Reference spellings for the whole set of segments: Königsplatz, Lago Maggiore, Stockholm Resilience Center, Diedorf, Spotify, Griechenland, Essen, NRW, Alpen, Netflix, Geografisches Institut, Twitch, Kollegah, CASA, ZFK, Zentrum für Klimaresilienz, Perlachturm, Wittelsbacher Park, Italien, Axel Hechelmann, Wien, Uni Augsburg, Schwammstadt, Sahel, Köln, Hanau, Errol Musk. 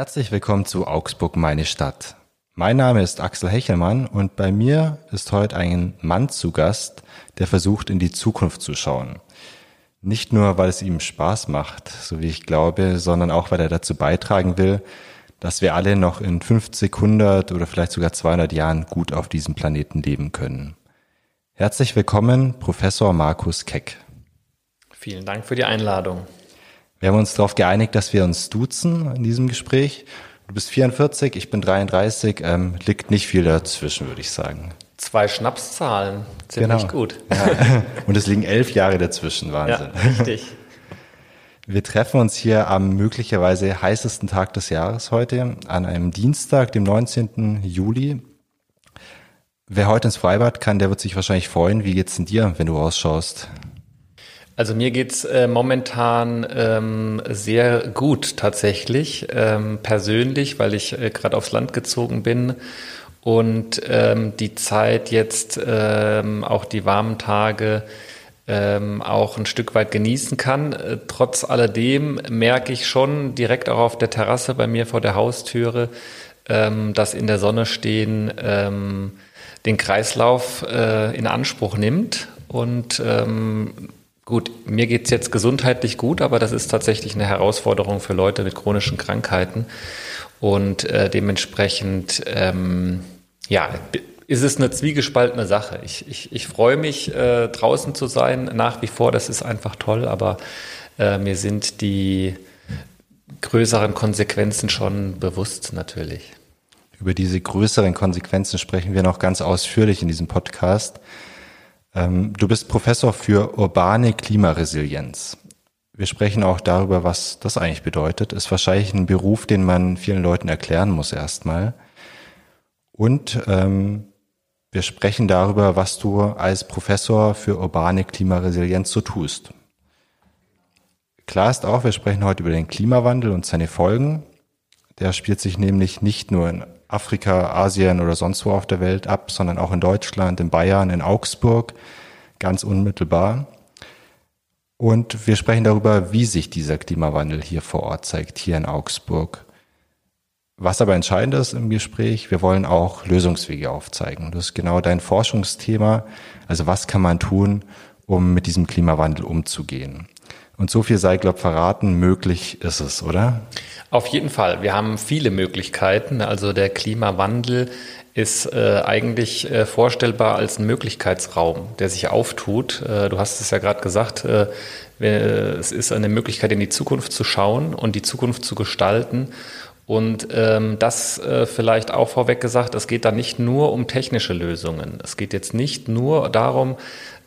Herzlich willkommen zu Augsburg, meine Stadt. Mein Name ist Axel Hechelmann und bei mir ist heute ein Mann zu Gast, der versucht, in die Zukunft zu schauen. Nicht nur, weil es ihm Spaß macht, so wie ich glaube, sondern auch, weil er dazu beitragen will, dass wir alle noch in 50, 100 oder vielleicht sogar 200 Jahren gut auf diesem Planeten leben können. Herzlich willkommen, Professor Markus Keck. Vielen Dank für die Einladung. Wir haben uns darauf geeinigt, dass wir uns duzen in diesem Gespräch. Du bist 44, ich bin 33, liegt nicht viel dazwischen, würde ich sagen. 2 Schnapszahlen, ziemlich genau. Gut. Ja. Und es liegen 11 Jahre dazwischen, Wahnsinn. Ja, richtig. Wir treffen uns hier am möglicherweise heißesten Tag des Jahres heute, an einem Dienstag, dem 19. Juli. Wer heute ins Freibad kann, der wird sich wahrscheinlich freuen. Wie geht's denn dir, wenn du rausschaust? Also mir geht's momentan sehr gut tatsächlich, persönlich, weil ich gerade aufs Land gezogen bin und die Zeit jetzt, auch die warmen Tage, auch ein Stück weit genießen kann. Trotz alledem merke ich schon direkt auch auf der Terrasse bei mir vor der Haustüre, dass in der Sonne stehen den Kreislauf in Anspruch nimmt und gut, mir geht's jetzt gesundheitlich gut, aber das ist tatsächlich eine Herausforderung für Leute mit chronischen Krankheiten und dementsprechend ist es eine zwiegespaltene Sache. Ich freue mich, draußen zu sein nach wie vor, das ist einfach toll, aber mir sind die größeren Konsequenzen schon bewusst natürlich. Über diese größeren Konsequenzen sprechen wir noch ganz ausführlich in diesem Podcast. Du bist Professor für urbane Klimaresilienz. Wir sprechen auch darüber, was das eigentlich bedeutet. Ist wahrscheinlich ein Beruf, den man vielen Leuten erklären muss erstmal. Und wir sprechen darüber, was du als Professor für urbane Klimaresilienz so tust. Klar ist auch, wir sprechen heute über den Klimawandel und seine Folgen. Der spielt sich nämlich nicht nur in Afrika, Asien oder sonst wo auf der Welt ab, sondern auch in Deutschland, in Bayern, in Augsburg, ganz unmittelbar. Und wir sprechen darüber, wie sich dieser Klimawandel hier vor Ort zeigt, hier in Augsburg. Was aber entscheidend ist im Gespräch, wir wollen auch Lösungswege aufzeigen. Das ist genau dein Forschungsthema. Also was kann man tun, um mit diesem Klimawandel umzugehen? Und so viel sei, glaube ich, verraten, möglich ist es, oder? Auf jeden Fall. Wir haben viele Möglichkeiten. Also der Klimawandel ist eigentlich vorstellbar als ein Möglichkeitsraum, der sich auftut. Du hast es ja gerade gesagt, es ist eine Möglichkeit, in die Zukunft zu schauen und die Zukunft zu gestalten. Und das vielleicht auch vorweg gesagt, es geht da nicht nur um technische Lösungen. Es geht jetzt nicht nur darum,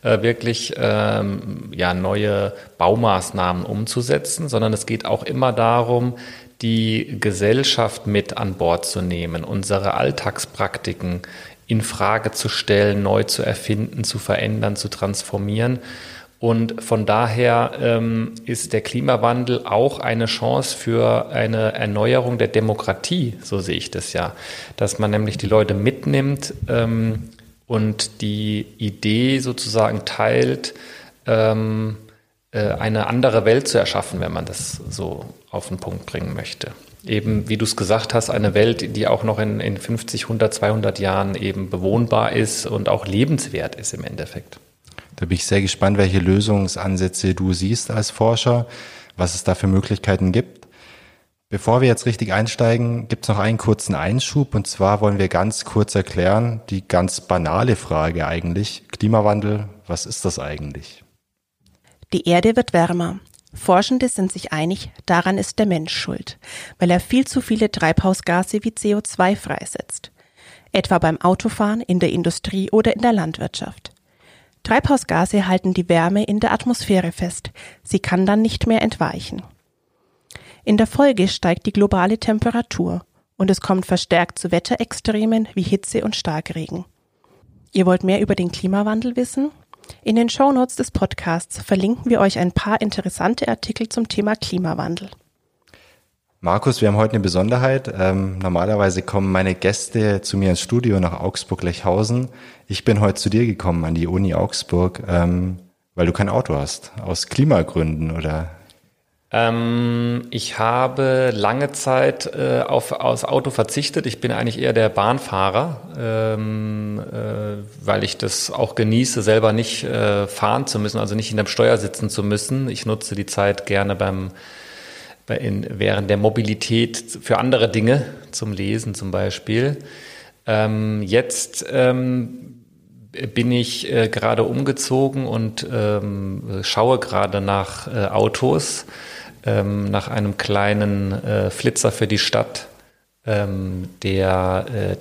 wirklich neue Baumaßnahmen umzusetzen, sondern es geht auch immer darum, die Gesellschaft mit an Bord zu nehmen, unsere Alltagspraktiken in Frage zu stellen, neu zu erfinden, zu verändern, zu transformieren. Und von daher ist der Klimawandel auch eine Chance für eine Erneuerung der Demokratie, so sehe ich das ja, dass man nämlich die Leute mitnimmt, und die Idee sozusagen teilt, eine andere Welt zu erschaffen, wenn man das so auf den Punkt bringen möchte. Eben, wie du es gesagt hast, eine Welt, die auch noch in 50, 100, 200 Jahren eben bewohnbar ist und auch lebenswert ist im Endeffekt. Da bin ich sehr gespannt, welche Lösungsansätze du siehst als Forscher, was es da für Möglichkeiten gibt. Bevor wir jetzt richtig einsteigen, gibt es noch einen kurzen Einschub, und zwar wollen wir ganz kurz erklären, die ganz banale Frage eigentlich, Klimawandel, was ist das eigentlich? Die Erde wird wärmer. Forschende sind sich einig, daran ist der Mensch schuld, weil er viel zu viele Treibhausgase wie CO2 freisetzt. Etwa beim Autofahren, in der Industrie oder in der Landwirtschaft. Treibhausgase halten die Wärme in der Atmosphäre fest, sie kann dann nicht mehr entweichen. In der Folge steigt die globale Temperatur und es kommt verstärkt zu Wetterextremen wie Hitze und Starkregen. Ihr wollt mehr über den Klimawandel wissen? In den Shownotes des Podcasts verlinken wir euch ein paar interessante Artikel zum Thema Klimawandel. Markus, wir haben heute eine Besonderheit. Normalerweise kommen meine Gäste zu mir ins Studio nach Augsburg-Lechhausen. Ich bin heute zu dir gekommen an die Uni Augsburg, weil du kein Auto hast. Aus Klimagründen, oder? Ich habe lange Zeit aufs Auto verzichtet. Ich bin eigentlich eher der Bahnfahrer, weil ich das auch genieße, selber nicht fahren zu müssen, also nicht hinterm Steuer sitzen zu müssen. Ich nutze die Zeit gerne während der Mobilität für andere Dinge, zum Lesen zum Beispiel. Jetzt bin ich gerade umgezogen und schaue gerade nach Autos, nach einem kleinen Flitzer für die Stadt, den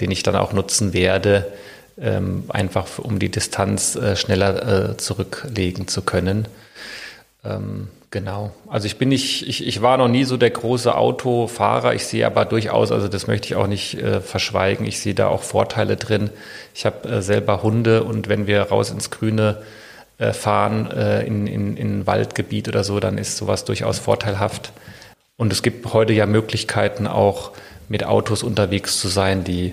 ich dann auch nutzen werde, einfach um die Distanz schneller zurücklegen zu können. Genau. Also ich war noch nie so der große Autofahrer. Ich sehe aber durchaus, also das möchte ich auch nicht verschweigen, ich sehe da auch Vorteile drin. Ich habe selber Hunde und wenn wir raus ins Grüne fahren, in ein Waldgebiet oder so, dann ist sowas durchaus vorteilhaft. Und es gibt heute ja Möglichkeiten, auch mit Autos unterwegs zu sein, die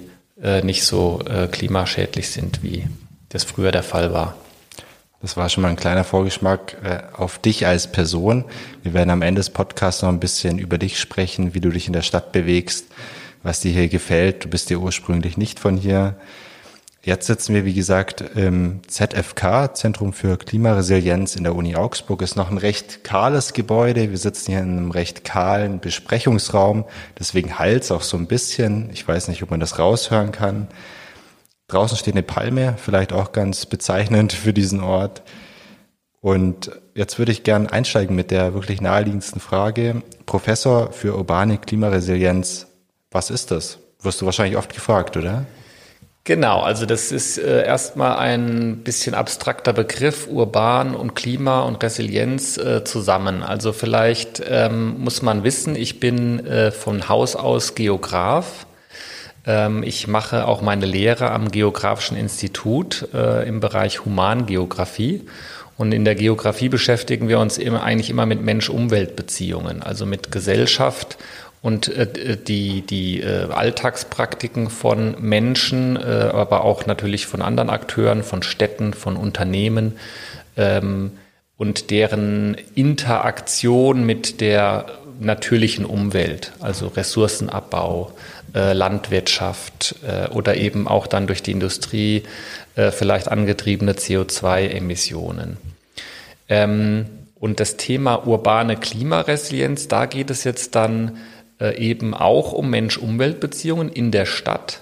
nicht so klimaschädlich sind, wie das früher der Fall war. Das war schon mal ein kleiner Vorgeschmack auf dich als Person. Wir werden am Ende des Podcasts noch ein bisschen über dich sprechen, wie du dich in der Stadt bewegst, was dir hier gefällt. Du bist ja ursprünglich nicht von hier. Jetzt sitzen wir, wie gesagt, im ZFK, Zentrum für Klimaresilienz in der Uni Augsburg. Ist noch ein recht kahles Gebäude. Wir sitzen hier in einem recht kahlen Besprechungsraum. Deswegen halt's auch so ein bisschen. Ich weiß nicht, ob man das raushören kann. Draußen steht eine Palme, vielleicht auch ganz bezeichnend für diesen Ort. Und jetzt würde ich gern einsteigen mit der wirklich naheliegendsten Frage. Professor für urbane Klimaresilienz, was ist das? Wirst du wahrscheinlich oft gefragt, oder? Genau, also das ist erstmal ein bisschen abstrakter Begriff, urban und Klima und Resilienz zusammen. Also vielleicht muss man wissen, ich bin von Haus aus Geograf. Ich mache auch meine Lehre am Geografischen Institut im Bereich Humangeografie. Und in der Geografie beschäftigen wir uns eigentlich immer mit Mensch-Umwelt-Beziehungen, also mit Gesellschaft und die Alltagspraktiken von Menschen, aber auch natürlich von anderen Akteuren, von Städten, von Unternehmen und deren Interaktion mit der natürlichen Umwelt, also Ressourcenabbau, Landwirtschaft oder eben auch dann durch die Industrie vielleicht angetriebene CO2-Emissionen. Und das Thema urbane Klimaresilienz, da geht es jetzt dann eben auch um Mensch-Umwelt-Beziehungen in der Stadt.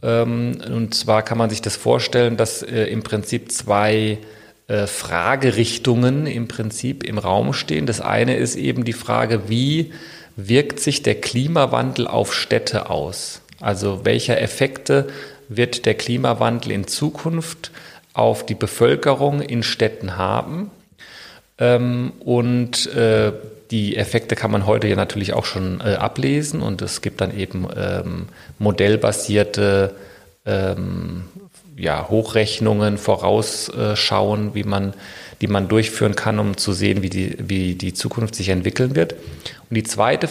Und zwar kann man sich das vorstellen, dass im Prinzip zwei Fragerichtungen im Prinzip im Raum stehen. Das eine ist eben die Frage, wie wirkt sich der Klimawandel auf Städte aus? Also welche Effekte wird der Klimawandel in Zukunft auf die Bevölkerung in Städten haben? Und die Effekte kann man heute ja natürlich auch schon ablesen und es gibt dann eben modellbasierte Hochrechnungen, Vorausschauen, die man durchführen kann, um zu sehen, wie die Zukunft sich entwickeln wird. Und die zweite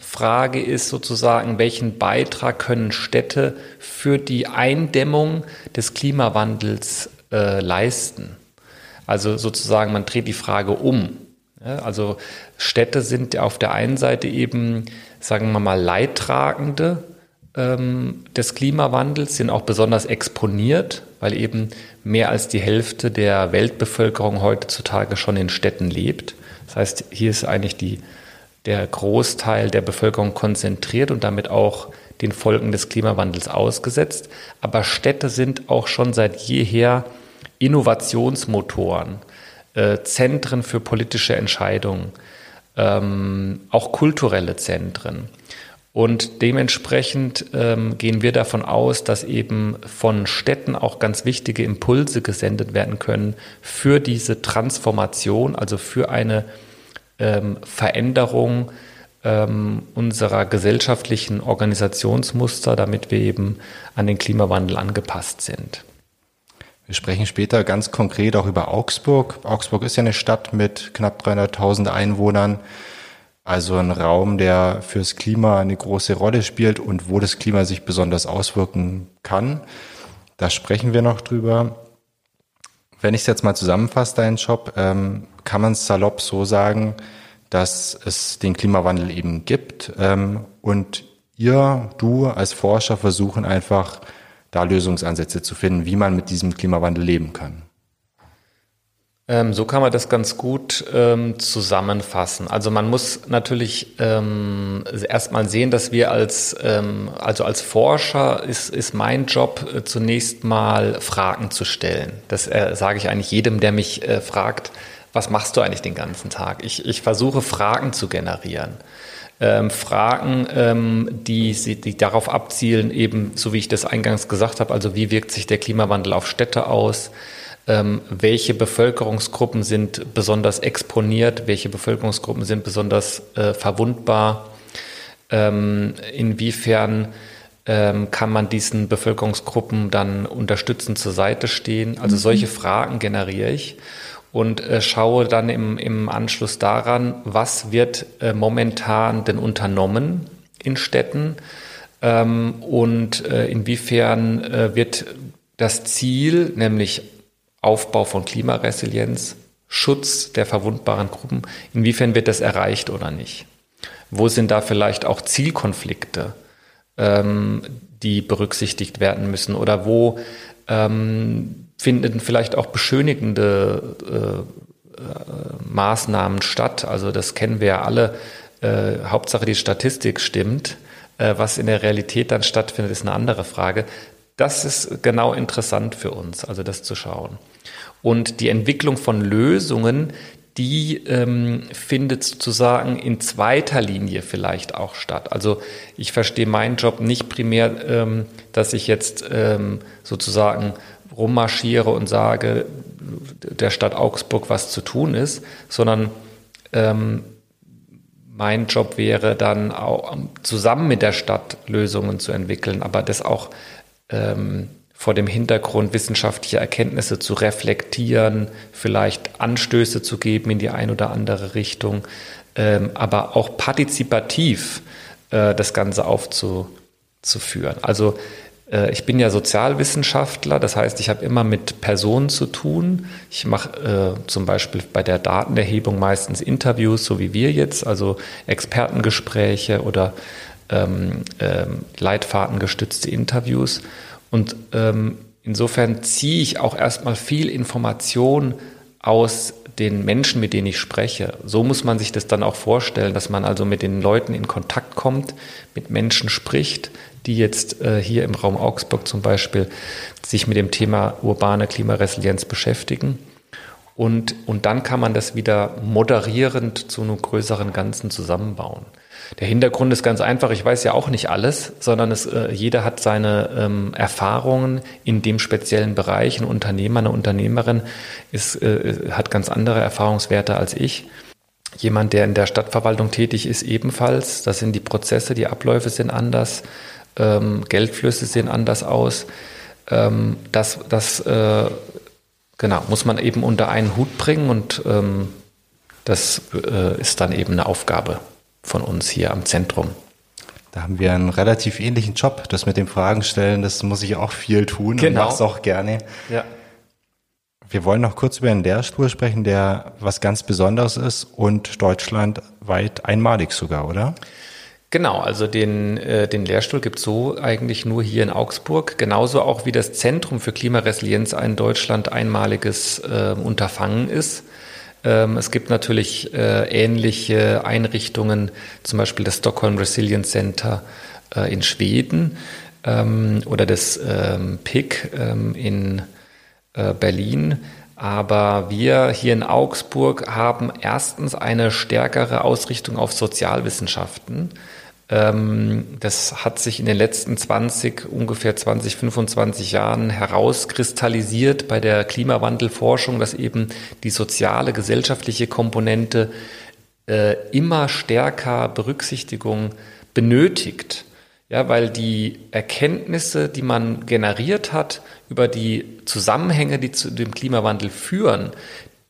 Frage ist sozusagen, welchen Beitrag können Städte für die Eindämmung des Klimawandels leisten? Also sozusagen, man dreht die Frage um. Ja, also Städte sind auf der einen Seite eben, sagen wir mal, Leidtragende des Klimawandels, sind auch besonders exponiert, weil eben mehr als die Hälfte der Weltbevölkerung heutzutage schon in Städten lebt. Das heißt, hier ist eigentlich der Großteil der Bevölkerung konzentriert und damit auch den Folgen des Klimawandels ausgesetzt. Aber Städte sind auch schon seit jeher Innovationsmotoren, Zentren für politische Entscheidungen, auch kulturelle Zentren. Und dementsprechend gehen wir davon aus, dass eben von Städten auch ganz wichtige Impulse gesendet werden können für diese Transformation, also für eine Veränderung unserer gesellschaftlichen Organisationsmuster, damit wir eben an den Klimawandel angepasst sind. Wir sprechen später ganz konkret auch über Augsburg. Augsburg ist ja eine Stadt mit knapp 300.000 Einwohnern. Also ein Raum, der fürs Klima eine große Rolle spielt und wo das Klima sich besonders auswirken kann. Da sprechen wir noch drüber. Wenn ich es jetzt mal zusammenfasse, deinen Job, kann man es salopp so sagen, dass es den Klimawandel eben gibt. Und du als Forscher versuchen einfach, da Lösungsansätze zu finden, wie man mit diesem Klimawandel leben kann. So kann man das ganz gut zusammenfassen. Also man muss natürlich erstmal sehen, dass wir als Forscher ist mein Job zunächst mal Fragen zu stellen. Das sage ich eigentlich jedem, der mich fragt, was machst du eigentlich den ganzen Tag? Ich versuche Fragen zu generieren. Fragen, die darauf abzielen, eben so wie ich das eingangs gesagt habe, also wie wirkt sich der Klimawandel auf Städte aus, welche Bevölkerungsgruppen sind besonders exponiert, welche Bevölkerungsgruppen sind besonders verwundbar, inwiefern kann man diesen Bevölkerungsgruppen dann unterstützend zur Seite stehen. Also solche Fragen generiere ich. Und schaue dann im Anschluss daran, was wird momentan denn unternommen in Städten und inwiefern wird das Ziel, nämlich Aufbau von Klimaresilienz, Schutz der verwundbaren Gruppen, inwiefern wird das erreicht oder nicht? Wo sind da vielleicht auch Zielkonflikte, die berücksichtigt werden müssen? Oder wo finden vielleicht auch beschönigende Maßnahmen statt. Also das kennen wir ja alle. Hauptsache die Statistik stimmt. Was in der Realität dann stattfindet, ist eine andere Frage. Das ist genau interessant für uns, also das zu schauen. Und die Entwicklung von Lösungen, die findet sozusagen in zweiter Linie vielleicht auch statt. Also ich verstehe meinen Job nicht primär, dass ich jetzt sozusagen rummarschiere und sage, der Stadt Augsburg was zu tun ist, sondern mein Job wäre dann auch zusammen mit der Stadt Lösungen zu entwickeln, aber das auch vor dem Hintergrund wissenschaftlicher Erkenntnisse zu reflektieren, vielleicht Anstöße zu geben in die ein oder andere Richtung, aber auch partizipativ das Ganze aufzuführen. Also ich bin ja Sozialwissenschaftler, das heißt, ich habe immer mit Personen zu tun. Ich mache zum Beispiel bei der Datenerhebung meistens Interviews, so wie wir jetzt, also Expertengespräche oder leitfadengestützte Interviews. Und insofern ziehe ich auch erstmal viel Information aus den Menschen, mit denen ich spreche. So muss man sich das dann auch vorstellen, dass man also mit den Leuten in Kontakt kommt, mit Menschen spricht, die jetzt hier im Raum Augsburg zum Beispiel sich mit dem Thema urbane Klimaresilienz beschäftigen. Und dann kann man das wieder moderierend zu einem größeren Ganzen zusammenbauen. Der Hintergrund ist ganz einfach, ich weiß ja auch nicht alles, sondern jeder hat seine Erfahrungen in dem speziellen Bereich. Ein Unternehmer, eine Unternehmerin hat ganz andere Erfahrungswerte als ich. Jemand, der in der Stadtverwaltung tätig ist, ebenfalls. Das sind die Prozesse, die Abläufe sind anders, Geldflüsse sehen anders aus. Das muss man eben unter einen Hut bringen und das ist dann eben eine Aufgabe von uns hier am Zentrum. Da haben wir einen relativ ähnlichen Job. Das mit dem Fragen stellen, das muss ich auch viel tun und mache es auch gerne. Ja. Wir wollen noch kurz über einen Lehrstuhl sprechen, der was ganz Besonderes ist und deutschlandweit einmalig sogar, oder? Genau, also den Lehrstuhl gibt es so eigentlich nur hier in Augsburg, genauso auch wie das Zentrum für Klimaresilienz ein Deutschland einmaliges Unterfangen ist. Es gibt natürlich ähnliche Einrichtungen, zum Beispiel das Stockholm Resilience Center in Schweden oder das PIK in Berlin. Aber wir hier in Augsburg haben erstens eine stärkere Ausrichtung auf Sozialwissenschaften. Das hat sich in den letzten 25 Jahren herauskristallisiert bei der Klimawandelforschung, dass eben die soziale, gesellschaftliche Komponente immer stärker Berücksichtigung benötigt. Ja, weil die Erkenntnisse, die man generiert hat über die Zusammenhänge, die zu dem Klimawandel führen,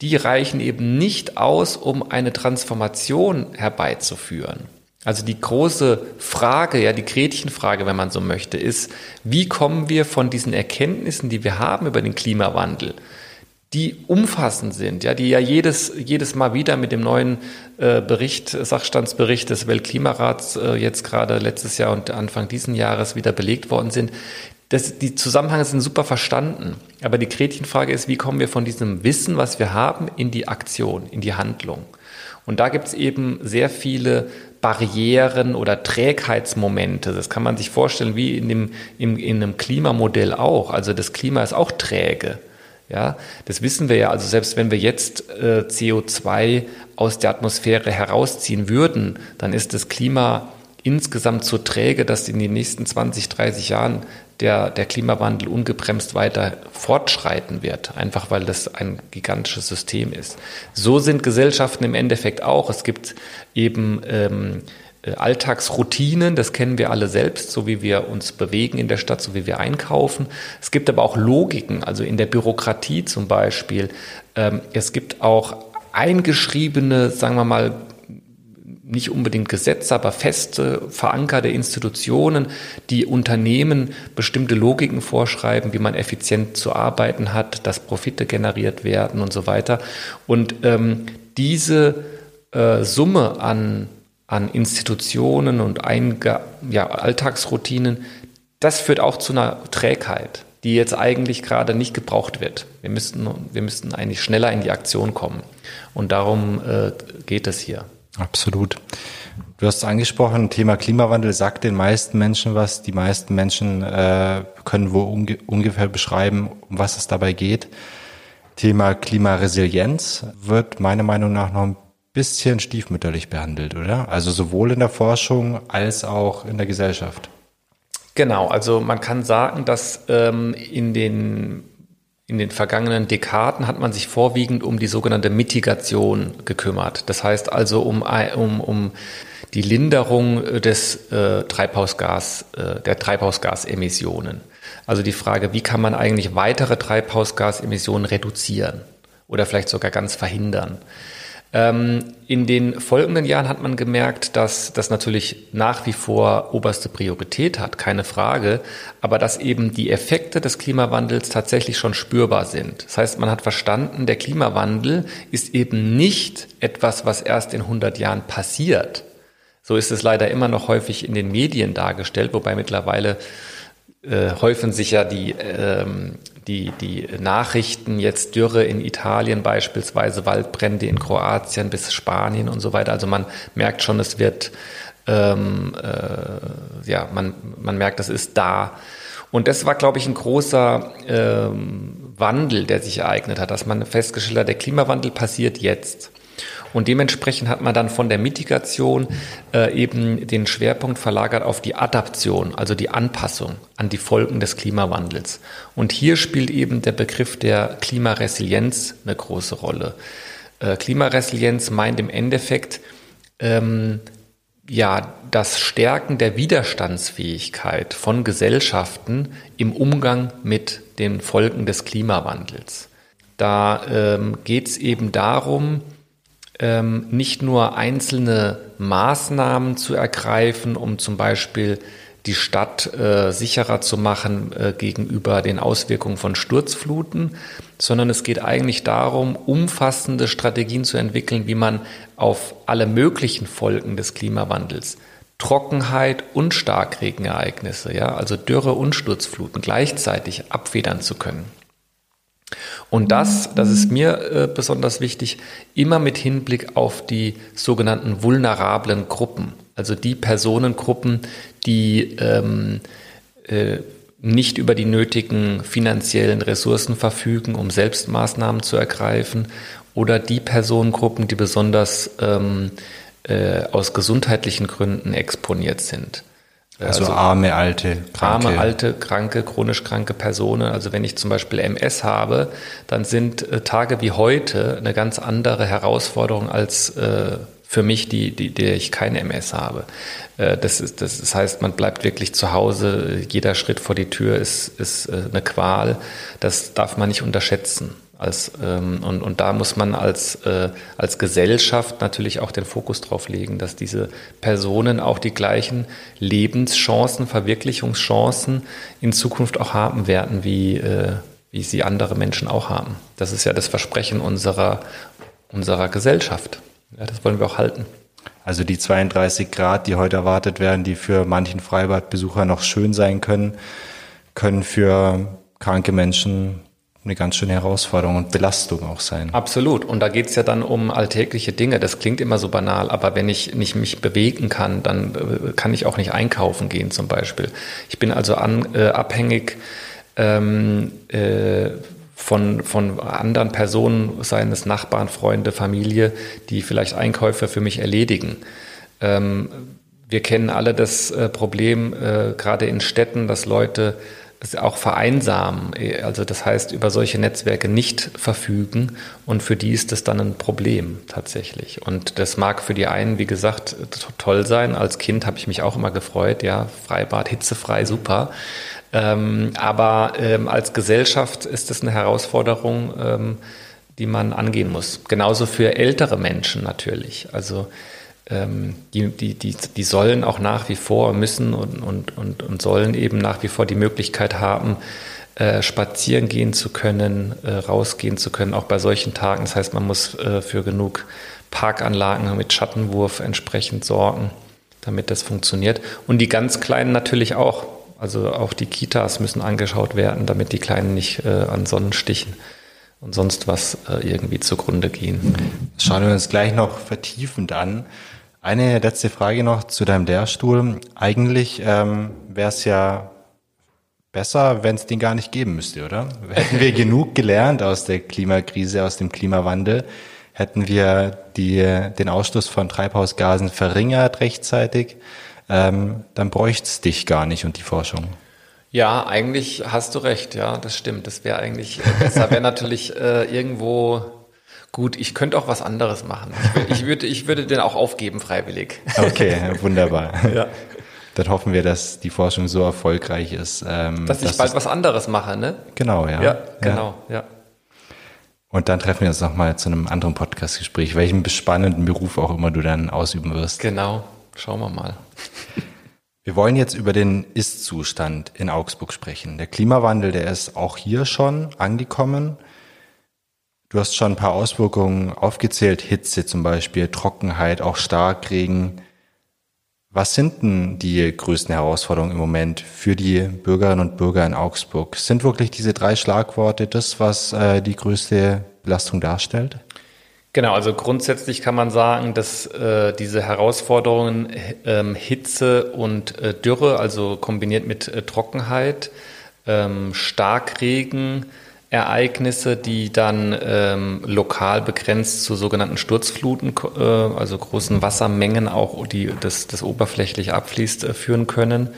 die reichen eben nicht aus, um eine Transformation herbeizuführen. Also die große Frage, ja die Gretchenfrage, wenn man so möchte, ist, wie kommen wir von diesen Erkenntnissen, die wir haben über den Klimawandel, die umfassend sind, ja, die ja jedes Mal wieder mit dem neuen Bericht, Sachstandsbericht des Weltklimarats jetzt gerade letztes Jahr und Anfang diesen Jahres wieder belegt worden sind. Die Zusammenhänge sind super verstanden. Aber die Gretchenfrage ist, wie kommen wir von diesem Wissen, was wir haben, in die Aktion, in die Handlung? Und da gibt es eben sehr viele Barrieren oder Trägheitsmomente. Das kann man sich vorstellen wie in einem Klimamodell auch. Also das Klima ist auch träge. Ja, das wissen wir ja. Also selbst wenn wir jetzt CO2 aus der Atmosphäre herausziehen würden, dann ist das Klima insgesamt so träge, dass in den nächsten 20, 30 Jahren der Klimawandel ungebremst weiter fortschreiten wird. Einfach weil das ein gigantisches System ist. So sind Gesellschaften im Endeffekt auch. Es gibt eben Alltagsroutinen, das kennen wir alle selbst, so wie wir uns bewegen in der Stadt, so wie wir einkaufen. Es gibt aber auch Logiken, also in der Bürokratie zum Beispiel. Es gibt auch eingeschriebene, sagen wir mal, nicht unbedingt Gesetze, aber feste, verankerte Institutionen, die Unternehmen bestimmte Logiken vorschreiben, wie man effizient zu arbeiten hat, dass Profite generiert werden und so weiter. Und diese Summe an Institutionen und Alltagsroutinen, das führt auch zu einer Trägheit, die jetzt eigentlich gerade nicht gebraucht wird. Wir müssten eigentlich schneller in die Aktion kommen. Und darum geht es hier. Absolut. Du hast es angesprochen, Thema Klimawandel sagt den meisten Menschen was. Die meisten Menschen können wohl ungefähr beschreiben, um was es dabei geht. Thema Klimaresilienz wird meiner Meinung nach noch ein bisschen stiefmütterlich behandelt, oder? Also sowohl in der Forschung als auch in der Gesellschaft. Genau, also man kann sagen, dass in den vergangenen Dekaden hat man sich vorwiegend um die sogenannte Mitigation gekümmert. Das heißt also um die Linderung des der Treibhausgasemissionen. Also die Frage, wie kann man eigentlich weitere Treibhausgasemissionen reduzieren oder vielleicht sogar ganz verhindern? In den folgenden Jahren hat man gemerkt, dass das natürlich nach wie vor oberste Priorität hat, keine Frage, aber dass eben die Effekte des Klimawandels tatsächlich schon spürbar sind. Das heißt, man hat verstanden, der Klimawandel ist eben nicht etwas, was erst in 100 Jahren passiert. So ist es leider immer noch häufig in den Medien dargestellt, wobei mittlerweile häufen sich ja die Nachrichten, jetzt Dürre in Italien beispielsweise, Waldbrände in Kroatien bis Spanien und so weiter. Also man merkt schon, es wird, man merkt, es ist da. Und das war, glaube ich, ein großer Wandel, der sich ereignet hat, dass man festgestellt hat, der Klimawandel passiert jetzt. Und dementsprechend hat man dann von der Mitigation eben den Schwerpunkt verlagert auf die Adaption, also die Anpassung an die Folgen des Klimawandels. Und hier spielt eben der Begriff der Klimaresilienz eine große Rolle. Klimaresilienz meint im Endeffekt das Stärken der Widerstandsfähigkeit von Gesellschaften im Umgang mit den Folgen des Klimawandels. Da geht es eben darum, nicht nur einzelne Maßnahmen zu ergreifen, um zum Beispiel die Stadt sicherer zu machen gegenüber den Auswirkungen von Sturzfluten, sondern es geht eigentlich darum, umfassende Strategien zu entwickeln, wie man auf alle möglichen Folgen des Klimawandels, Trockenheit und Starkregenereignisse, ja, also Dürre und Sturzfluten gleichzeitig abfedern zu können. Und das ist mir besonders wichtig, immer mit Hinblick auf die sogenannten vulnerablen Gruppen, also die Personengruppen, die nicht über die nötigen finanziellen Ressourcen verfügen, um selbst Maßnahmen zu ergreifen, oder die Personengruppen, die besonders aus gesundheitlichen Gründen exponiert sind. Also arme, alte, kranke, chronisch kranke Personen. Also wenn ich zum Beispiel MS habe, dann sind Tage wie heute eine ganz andere Herausforderung als für mich, der ich keine MS habe. Das heißt, man bleibt wirklich zu Hause. Jeder Schritt vor die Tür ist eine Qual. Das darf man nicht unterschätzen. Und da muss man als Gesellschaft natürlich auch den Fokus drauf legen, dass diese Personen auch die gleichen Lebenschancen, Verwirklichungschancen in Zukunft auch haben werden wie wie sie andere Menschen auch haben. Das ist ja das Versprechen unserer Gesellschaft. Ja, das wollen wir auch halten. Also die 32 Grad, die heute erwartet werden, die für manchen Freibadbesucher noch schön sein können, können für kranke Menschen eine ganz schöne Herausforderung und Belastung auch sein. Absolut. Und da geht es ja dann um alltägliche Dinge. Das klingt immer so banal, aber wenn ich nicht mich bewegen kann, dann kann ich auch nicht einkaufen gehen zum Beispiel. Ich bin also abhängig von anderen Personen, seien es Nachbarn, Freunde, Familie, die vielleicht Einkäufe für mich erledigen. Wir kennen alle das Problem, gerade in Städten, dass Leute auch vereinsamen, also das heißt über solche Netzwerke nicht verfügen, und für die ist das dann ein Problem tatsächlich. Und das mag für die einen, wie gesagt, toll sein. Als Kind habe ich mich auch immer gefreut, ja, Freibad, hitzefrei, super. Aber als Gesellschaft ist das eine Herausforderung, die man angehen muss. Genauso für ältere Menschen natürlich. Also die sollen auch nach wie vor müssen und sollen eben nach wie vor die Möglichkeit haben, spazieren gehen zu können, rausgehen zu können, auch bei solchen Tagen. Das heißt, man muss für genug Parkanlagen mit Schattenwurf entsprechend sorgen, damit das funktioniert. Und die ganz Kleinen natürlich auch. Also auch die Kitas müssen angeschaut werden, damit die Kleinen nicht an Sonnenstichen und sonst was irgendwie zugrunde gehen. Das schauen wir uns gleich noch vertiefend an. Eine letzte Frage noch zu deinem Lehrstuhl. Eigentlich wäre es ja besser, wenn es den gar nicht geben müsste, oder? Hätten wir genug gelernt aus der Klimakrise, aus dem Klimawandel, hätten wir den Ausstoß von Treibhausgasen verringert rechtzeitig, dann bräuchte es dich gar nicht und die Forschung. Ja, eigentlich hast du recht, ja, das stimmt. Das wäre eigentlich besser, wäre natürlich irgendwo gut. Ich könnte auch was anderes machen. Ich würde den auch aufgeben, freiwillig. Okay, wunderbar. Ja. Dann hoffen wir, dass die Forschung so erfolgreich ist. Dass ich bald was anderes mache, ne? Genau, ja. Ja, genau, ja. Und dann treffen wir uns nochmal zu einem anderen Podcastgespräch, welchen spannenden Beruf auch immer du dann ausüben wirst. Genau. Schauen wir mal. Wir wollen jetzt über den Ist-Zustand in Augsburg sprechen. Der Klimawandel, der ist auch hier schon angekommen. Du hast schon ein paar Auswirkungen aufgezählt. Hitze zum Beispiel, Trockenheit, auch Starkregen. Was sind denn die größten Herausforderungen im Moment für die Bürgerinnen und Bürger in Augsburg? Sind wirklich diese drei Schlagworte das, was die größte Belastung darstellt? Genau, also grundsätzlich kann man sagen, dass diese Herausforderungen Hitze und Dürre, also kombiniert mit Trockenheit, Starkregenereignisse, die dann lokal begrenzt zu sogenannten Sturzfluten, also großen Wassermengen auch, die das oberflächlich abfließt, führen können,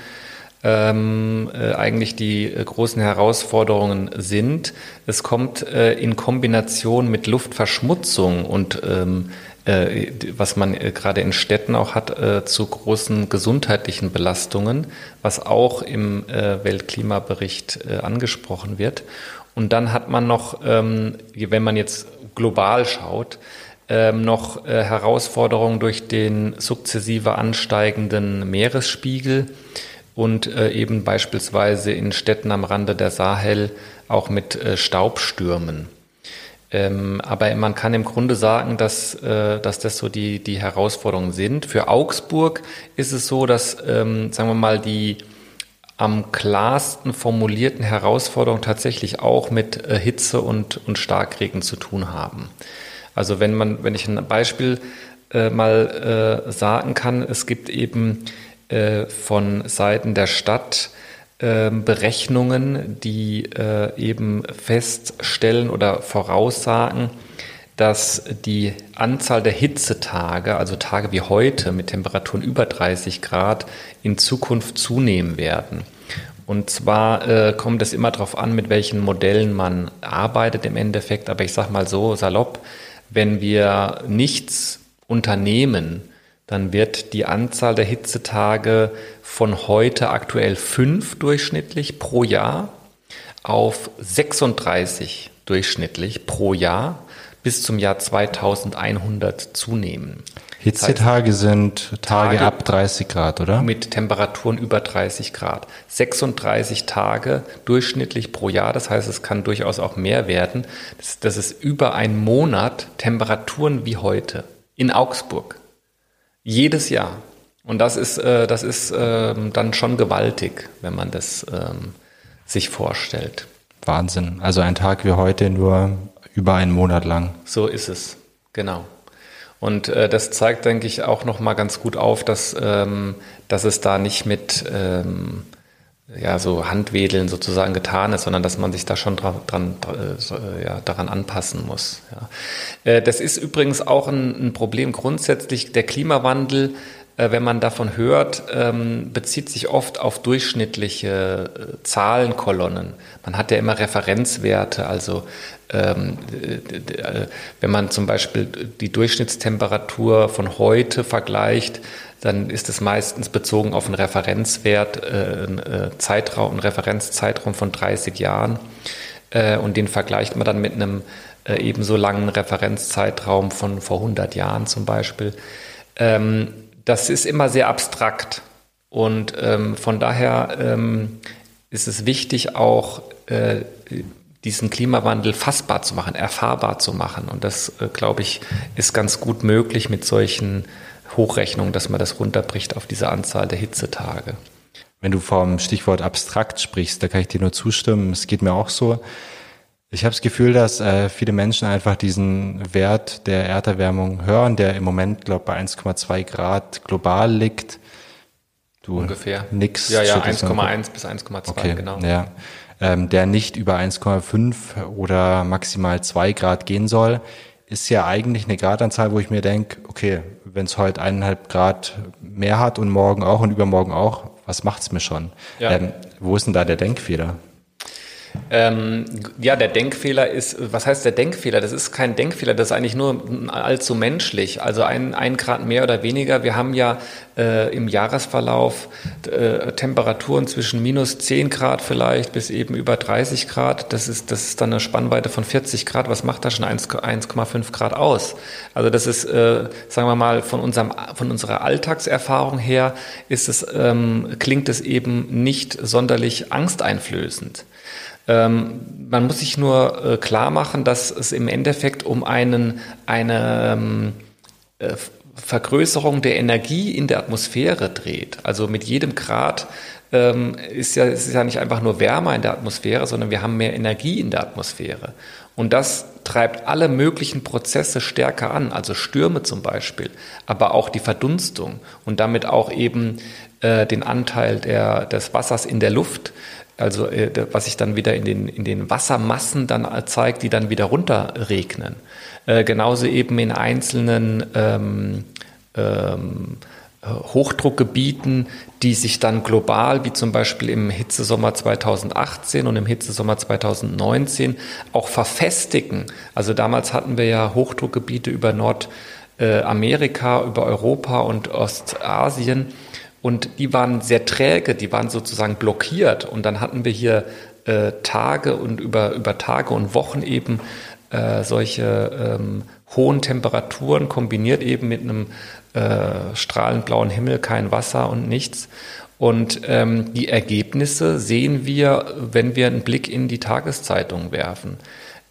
eigentlich die großen Herausforderungen sind. Es kommt in Kombination mit Luftverschmutzung und was man gerade in Städten auch hat, zu großen gesundheitlichen Belastungen, was auch im Weltklimabericht angesprochen wird. Und dann hat man noch, wenn man jetzt global schaut, noch Herausforderungen durch den sukzessive ansteigenden Meeresspiegel, und eben beispielsweise in Städten am Rande der Sahel auch mit Staubstürmen. Aber man kann im Grunde sagen, dass das so die Herausforderungen sind. Für Augsburg ist es so, dass, sagen wir mal, die am klarsten formulierten Herausforderungen tatsächlich auch mit Hitze und Starkregen zu tun haben. Also wenn ich ein Beispiel mal sagen kann, es gibt eben von Seiten der Stadt Berechnungen, die eben feststellen oder voraussagen, dass die Anzahl der Hitzetage, also Tage wie heute mit Temperaturen über 30 Grad, in Zukunft zunehmen werden. Und zwar kommt es immer darauf an, mit welchen Modellen man arbeitet im Endeffekt. Aber ich sage mal so salopp, wenn wir nichts unternehmen, dann wird die Anzahl der Hitzetage von heute aktuell 5 durchschnittlich pro Jahr auf 36 durchschnittlich pro Jahr bis zum Jahr 2100 zunehmen. Hitzetage sind Tage ab 30 Grad, oder? Mit Temperaturen über 30 Grad. 36 Tage durchschnittlich pro Jahr, das heißt, es kann durchaus auch mehr werden. Das ist über einen Monat Temperaturen wie heute in Augsburg. Jedes Jahr. Und das ist dann schon gewaltig, wenn man das sich vorstellt. Wahnsinn. Also ein Tag wie heute nur über einen Monat lang. So ist es, genau. Und das zeigt, denke ich, auch nochmal ganz gut auf, dass es da nicht mit so Handwedeln sozusagen getan ist, sondern dass man sich da schon daran anpassen muss. Ja. Das ist übrigens auch ein Problem grundsätzlich. Der Klimawandel, wenn man davon hört, bezieht sich oft auf durchschnittliche Zahlenkolonnen. Man hat ja immer Referenzwerte, also wenn man zum Beispiel die Durchschnittstemperatur von heute vergleicht, dann ist es meistens bezogen auf einen Referenzwert, einen Referenzzeitraum von 30 Jahren. Und den vergleicht man dann mit einem ebenso langen Referenzzeitraum von vor 100 Jahren zum Beispiel. Das ist immer sehr abstrakt. Und von daher ist es wichtig, auch diesen Klimawandel fassbar zu machen, erfahrbar zu machen. Und das, glaube ich, ist ganz gut möglich mit solchen Hochrechnungen, dass man das runterbricht auf diese Anzahl der Hitzetage. Wenn du vom Stichwort abstrakt sprichst, da kann ich dir nur zustimmen. Es geht mir auch so. Ich habe das Gefühl, dass viele Menschen einfach diesen Wert der Erderwärmung hören, der im Moment, glaube ich, bei 1,2 Grad global liegt. Du ungefähr. Nix. Ja, 1,1 bis 1,2, okay, genau. Ja. Der nicht über 1,5 oder maximal 2 Grad gehen soll, ist ja eigentlich eine Gradanzahl, wo ich mir denke, okay, wenn es heute 1,5 Grad mehr hat und morgen auch und übermorgen auch, was macht's mir schon? Ja. Wo ist denn da der Denkfehler? Der Denkfehler ist, was heißt der Denkfehler? Das ist kein Denkfehler, das ist eigentlich nur allzu menschlich. Also ein Grad mehr oder weniger. Wir haben ja im Jahresverlauf Temperaturen zwischen minus 10 Grad vielleicht bis eben über 30 Grad. Das ist dann eine Spannweite von 40 Grad. Was macht da schon 1,5 Grad aus? Also das ist, sagen wir mal, von unserer Alltagserfahrung her klingt es eben nicht sonderlich angsteinflößend. Man muss sich nur klar machen, dass es im Endeffekt um eine Vergrößerung der Energie in der Atmosphäre dreht. Also mit jedem Grad ist ja nicht einfach nur wärmer in der Atmosphäre, sondern wir haben mehr Energie in der Atmosphäre. Und das treibt alle möglichen Prozesse stärker an, also Stürme zum Beispiel, aber auch die Verdunstung und damit auch eben den Anteil des Wassers in der Luft. Also was sich dann wieder in den Wassermassen dann zeigt, die dann wieder runterregnen. Genauso eben in einzelnen Hochdruckgebieten, die sich dann global, wie zum Beispiel im Hitzesommer 2018 und im Hitzesommer 2019, auch verfestigen. Also damals hatten wir ja Hochdruckgebiete über Nordamerika, über Europa und Ostasien. Und die waren sehr träge, die waren sozusagen blockiert. Und dann hatten wir hier Tage und über Tage und Wochen eben solche hohen Temperaturen kombiniert eben mit einem strahlend blauen Himmel, kein Wasser und nichts. Und die Ergebnisse sehen wir, wenn wir einen Blick in die Tageszeitung werfen.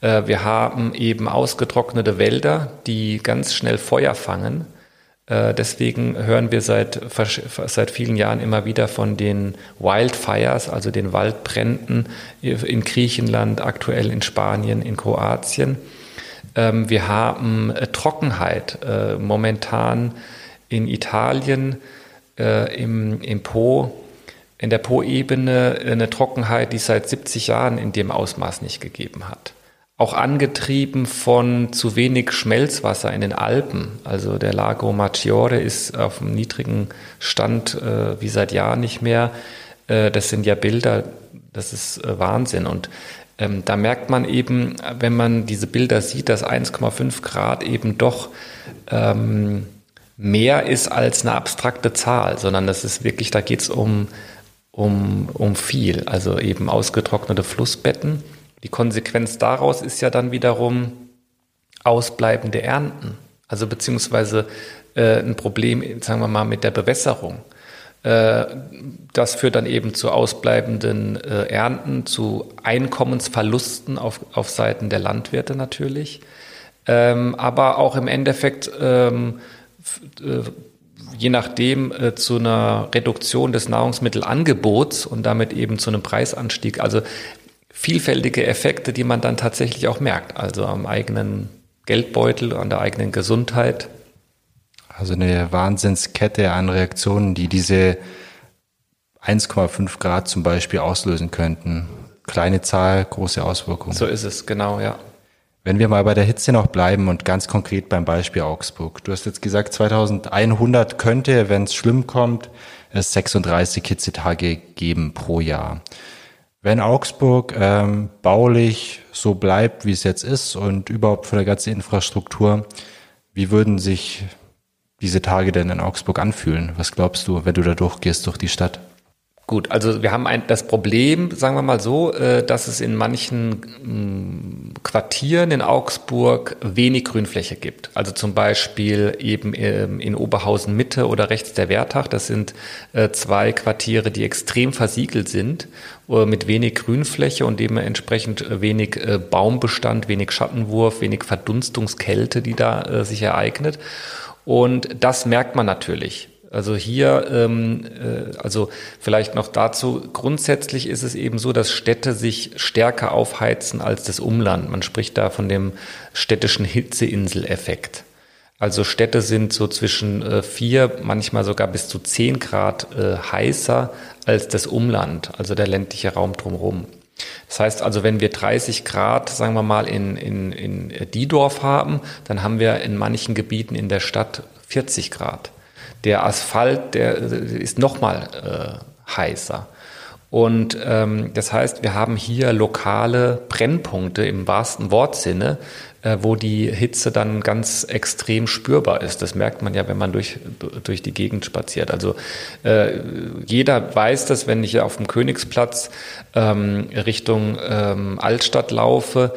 Wir haben eben ausgetrocknete Wälder, die ganz schnell Feuer fangen. Deswegen hören wir seit vielen Jahren immer wieder von den Wildfires, also den Waldbränden in Griechenland, aktuell in Spanien, in Kroatien. Wir haben Trockenheit momentan in Italien, in der Po-Ebene, eine Trockenheit, die es seit 70 Jahren in dem Ausmaß nicht gegeben hat. Auch angetrieben von zu wenig Schmelzwasser in den Alpen. Also der Lago Maggiore ist auf einem niedrigen Stand wie seit Jahren nicht mehr. Das sind ja Bilder, das ist Wahnsinn. Und da merkt man eben, wenn man diese Bilder sieht, dass 1,5 Grad eben doch mehr ist als eine abstrakte Zahl, sondern das ist wirklich, da geht es um viel. Also eben ausgetrocknete Flussbetten. Die Konsequenz daraus ist ja dann wiederum ausbleibende Ernten, also beziehungsweise ein Problem, sagen wir mal, mit der Bewässerung. Das führt dann eben zu ausbleibenden Ernten, zu Einkommensverlusten auf Seiten der Landwirte natürlich, aber auch im Endeffekt je nachdem zu einer Reduktion des Nahrungsmittelangebots und damit eben zu einem Preisanstieg. Also vielfältige Effekte, die man dann tatsächlich auch merkt, also am eigenen Geldbeutel, an der eigenen Gesundheit. Also eine Wahnsinnskette an Reaktionen, die diese 1,5 Grad zum Beispiel auslösen könnten. Kleine Zahl, große Auswirkungen. So ist es, genau, ja. Wenn wir mal bei der Hitze noch bleiben und ganz konkret beim Beispiel Augsburg. Du hast jetzt gesagt, 2100 könnte, wenn es schlimm kommt, es 36 Hitzetage geben pro Jahr. Wenn Augsburg baulich so bleibt, wie es jetzt ist und überhaupt von der ganzen Infrastruktur, wie würden sich diese Tage denn in Augsburg anfühlen? Was glaubst du, wenn du da durchgehst durch die Stadt? Gut, also wir haben das Problem, sagen wir mal so, dass es in manchen Quartieren in Augsburg wenig Grünfläche gibt. Also zum Beispiel eben in Oberhausen Mitte oder rechts der Wertach. Das sind zwei Quartiere, die extrem versiegelt sind, mit wenig Grünfläche und dementsprechend wenig Baumbestand, wenig Schattenwurf, wenig Verdunstungskälte, die da sich ereignet. Und das merkt man natürlich. Also hier, also vielleicht noch dazu, grundsätzlich ist es eben so, dass Städte sich stärker aufheizen als das Umland. Man spricht da von dem städtischen Hitzeinsel-Effekt. Also Städte sind so zwischen 4, manchmal sogar bis zu 10 Grad heißer als das Umland, also der ländliche Raum drumherum. Das heißt also, wenn wir 30 Grad, sagen wir mal, in Diedorf haben, dann haben wir in manchen Gebieten in der Stadt 40 Grad. Der Asphalt, der ist nochmal heißer. Und das heißt, wir haben hier lokale Brennpunkte im wahrsten Wortsinne, wo die Hitze dann ganz extrem spürbar ist. Das merkt man ja, wenn man durch die Gegend spaziert. Also jeder weiß das, wenn ich auf dem Königsplatz Richtung Altstadt laufe,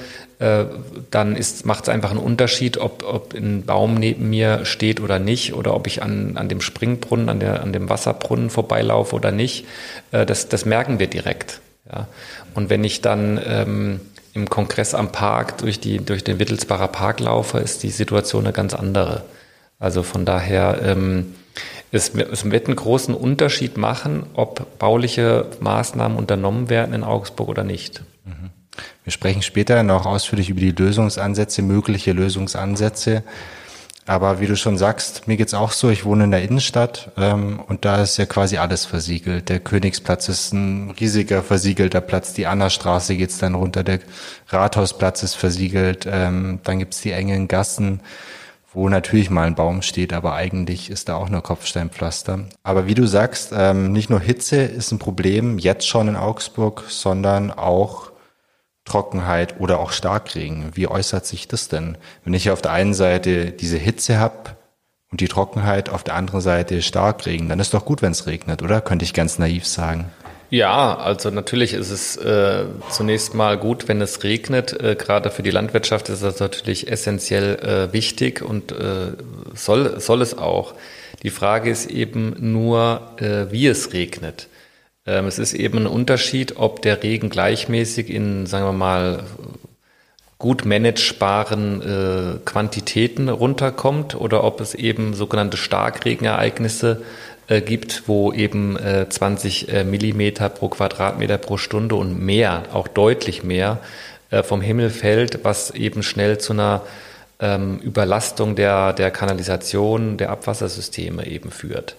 dann macht es einfach einen Unterschied, ob ein Baum neben mir steht oder nicht, oder ob ich an dem Springbrunnen, an dem Wasserbrunnen vorbeilaufe oder nicht. Das merken wir direkt. Ja. Und wenn ich dann im Kongress am Park durch den Wittelsbacher Park laufe, ist die Situation eine ganz andere. Also von daher, es wird einen großen Unterschied machen, ob bauliche Maßnahmen unternommen werden in Augsburg oder nicht. Mhm. Wir sprechen später noch ausführlich über die Lösungsansätze, mögliche Lösungsansätze. Aber wie du schon sagst, mir geht's auch so, ich wohne in der Innenstadt und da ist ja quasi alles versiegelt. Der Königsplatz ist ein riesiger versiegelter Platz, die Annastraße geht's dann runter, der Rathausplatz ist versiegelt, dann gibt's die engen Gassen, wo natürlich mal ein Baum steht, aber eigentlich ist da auch nur Kopfsteinpflaster. Aber wie du sagst, nicht nur Hitze ist ein Problem jetzt schon in Augsburg, sondern auch Trockenheit oder auch Starkregen. Wie äußert sich das denn? Wenn ich auf der einen Seite diese Hitze habe und die Trockenheit, auf der anderen Seite Starkregen, dann ist doch gut, wenn es regnet, oder? Könnte ich ganz naiv sagen. Ja, also natürlich ist es zunächst mal gut, wenn es regnet. Gerade für die Landwirtschaft ist das natürlich essentiell wichtig und soll es auch. Die Frage ist eben nur, wie es regnet. Es ist eben ein Unterschied, ob der Regen gleichmäßig in, sagen wir mal, gut managebaren Quantitäten runterkommt oder ob es eben sogenannte Starkregenereignisse gibt, wo eben 20 Millimeter pro Quadratmeter pro Stunde und mehr, auch deutlich mehr, vom Himmel fällt, was eben schnell zu einer Überlastung der Kanalisation, der Abwassersysteme eben führt.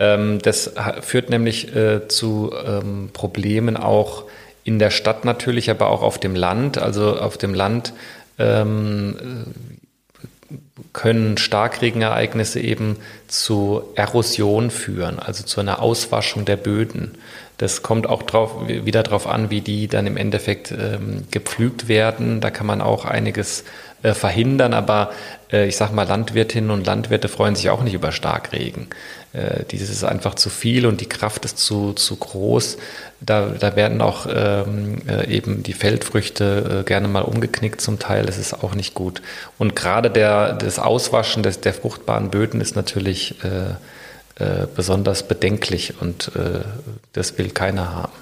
Das führt nämlich zu Problemen auch in der Stadt natürlich, aber auch auf dem Land. Also auf dem Land können Starkregenereignisse eben zu Erosion führen, also zu einer Auswaschung der Böden. Das kommt auch wieder drauf an, wie die dann im Endeffekt gepflügt werden. Da kann man auch einiges verhindern, aber ich sag mal, Landwirtinnen und Landwirte freuen sich auch nicht über Starkregen. Dieses ist einfach zu viel und die Kraft ist zu groß. Da werden auch eben die Feldfrüchte gerne mal umgeknickt zum Teil. Das ist auch nicht gut. Und gerade das Auswaschen der fruchtbaren Böden ist natürlich besonders bedenklich und das will keiner haben.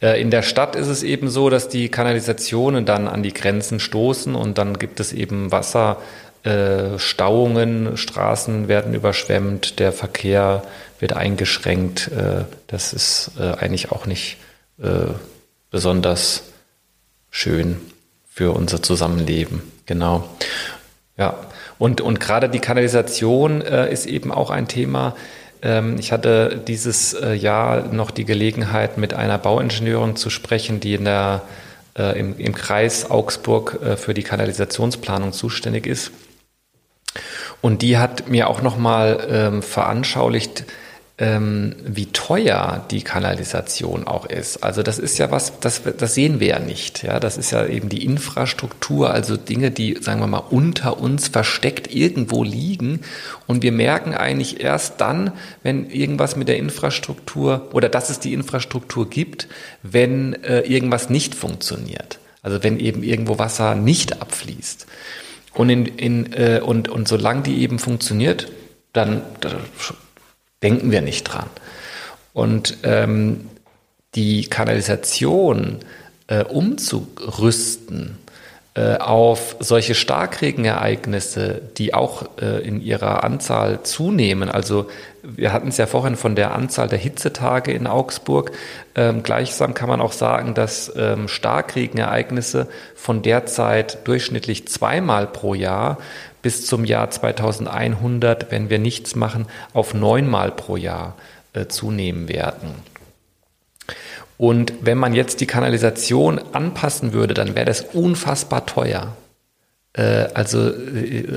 In der Stadt ist es eben so, dass die Kanalisationen dann an die Grenzen stoßen und dann gibt es eben Wasserstauungen, Straßen werden überschwemmt, der Verkehr wird eingeschränkt. Das ist eigentlich auch nicht besonders schön für unser Zusammenleben. Genau. Ja, und gerade die Kanalisation ist eben auch ein Thema. Ich hatte dieses Jahr noch die Gelegenheit, mit einer Bauingenieurin zu sprechen, die im Kreis Augsburg für die Kanalisationsplanung zuständig ist. Und die hat mir auch nochmal veranschaulicht, wie teuer die Kanalisation auch ist. Also das ist ja was, das sehen wir ja nicht. Ja, das ist ja eben die Infrastruktur, also Dinge, die, sagen wir mal, unter uns versteckt irgendwo liegen. Und wir merken eigentlich erst dann, wenn irgendwas mit der Infrastruktur oder dass es die Infrastruktur gibt, wenn irgendwas nicht funktioniert. Also wenn eben irgendwo Wasser nicht abfließt. Und und solange die eben funktioniert, dann denken wir nicht dran. Und die Kanalisation umzurüsten auf solche Starkregenereignisse, die auch in ihrer Anzahl zunehmen. Also wir hatten es ja vorhin von der Anzahl der Hitzetage in Augsburg. Gleichsam kann man auch sagen, dass Starkregenereignisse von derzeit durchschnittlich zweimal pro Jahr bis zum Jahr 2100, wenn wir nichts machen, auf 9-mal pro Jahr zunehmen werden. Und wenn man jetzt die Kanalisation anpassen würde, dann wäre das unfassbar teuer. Also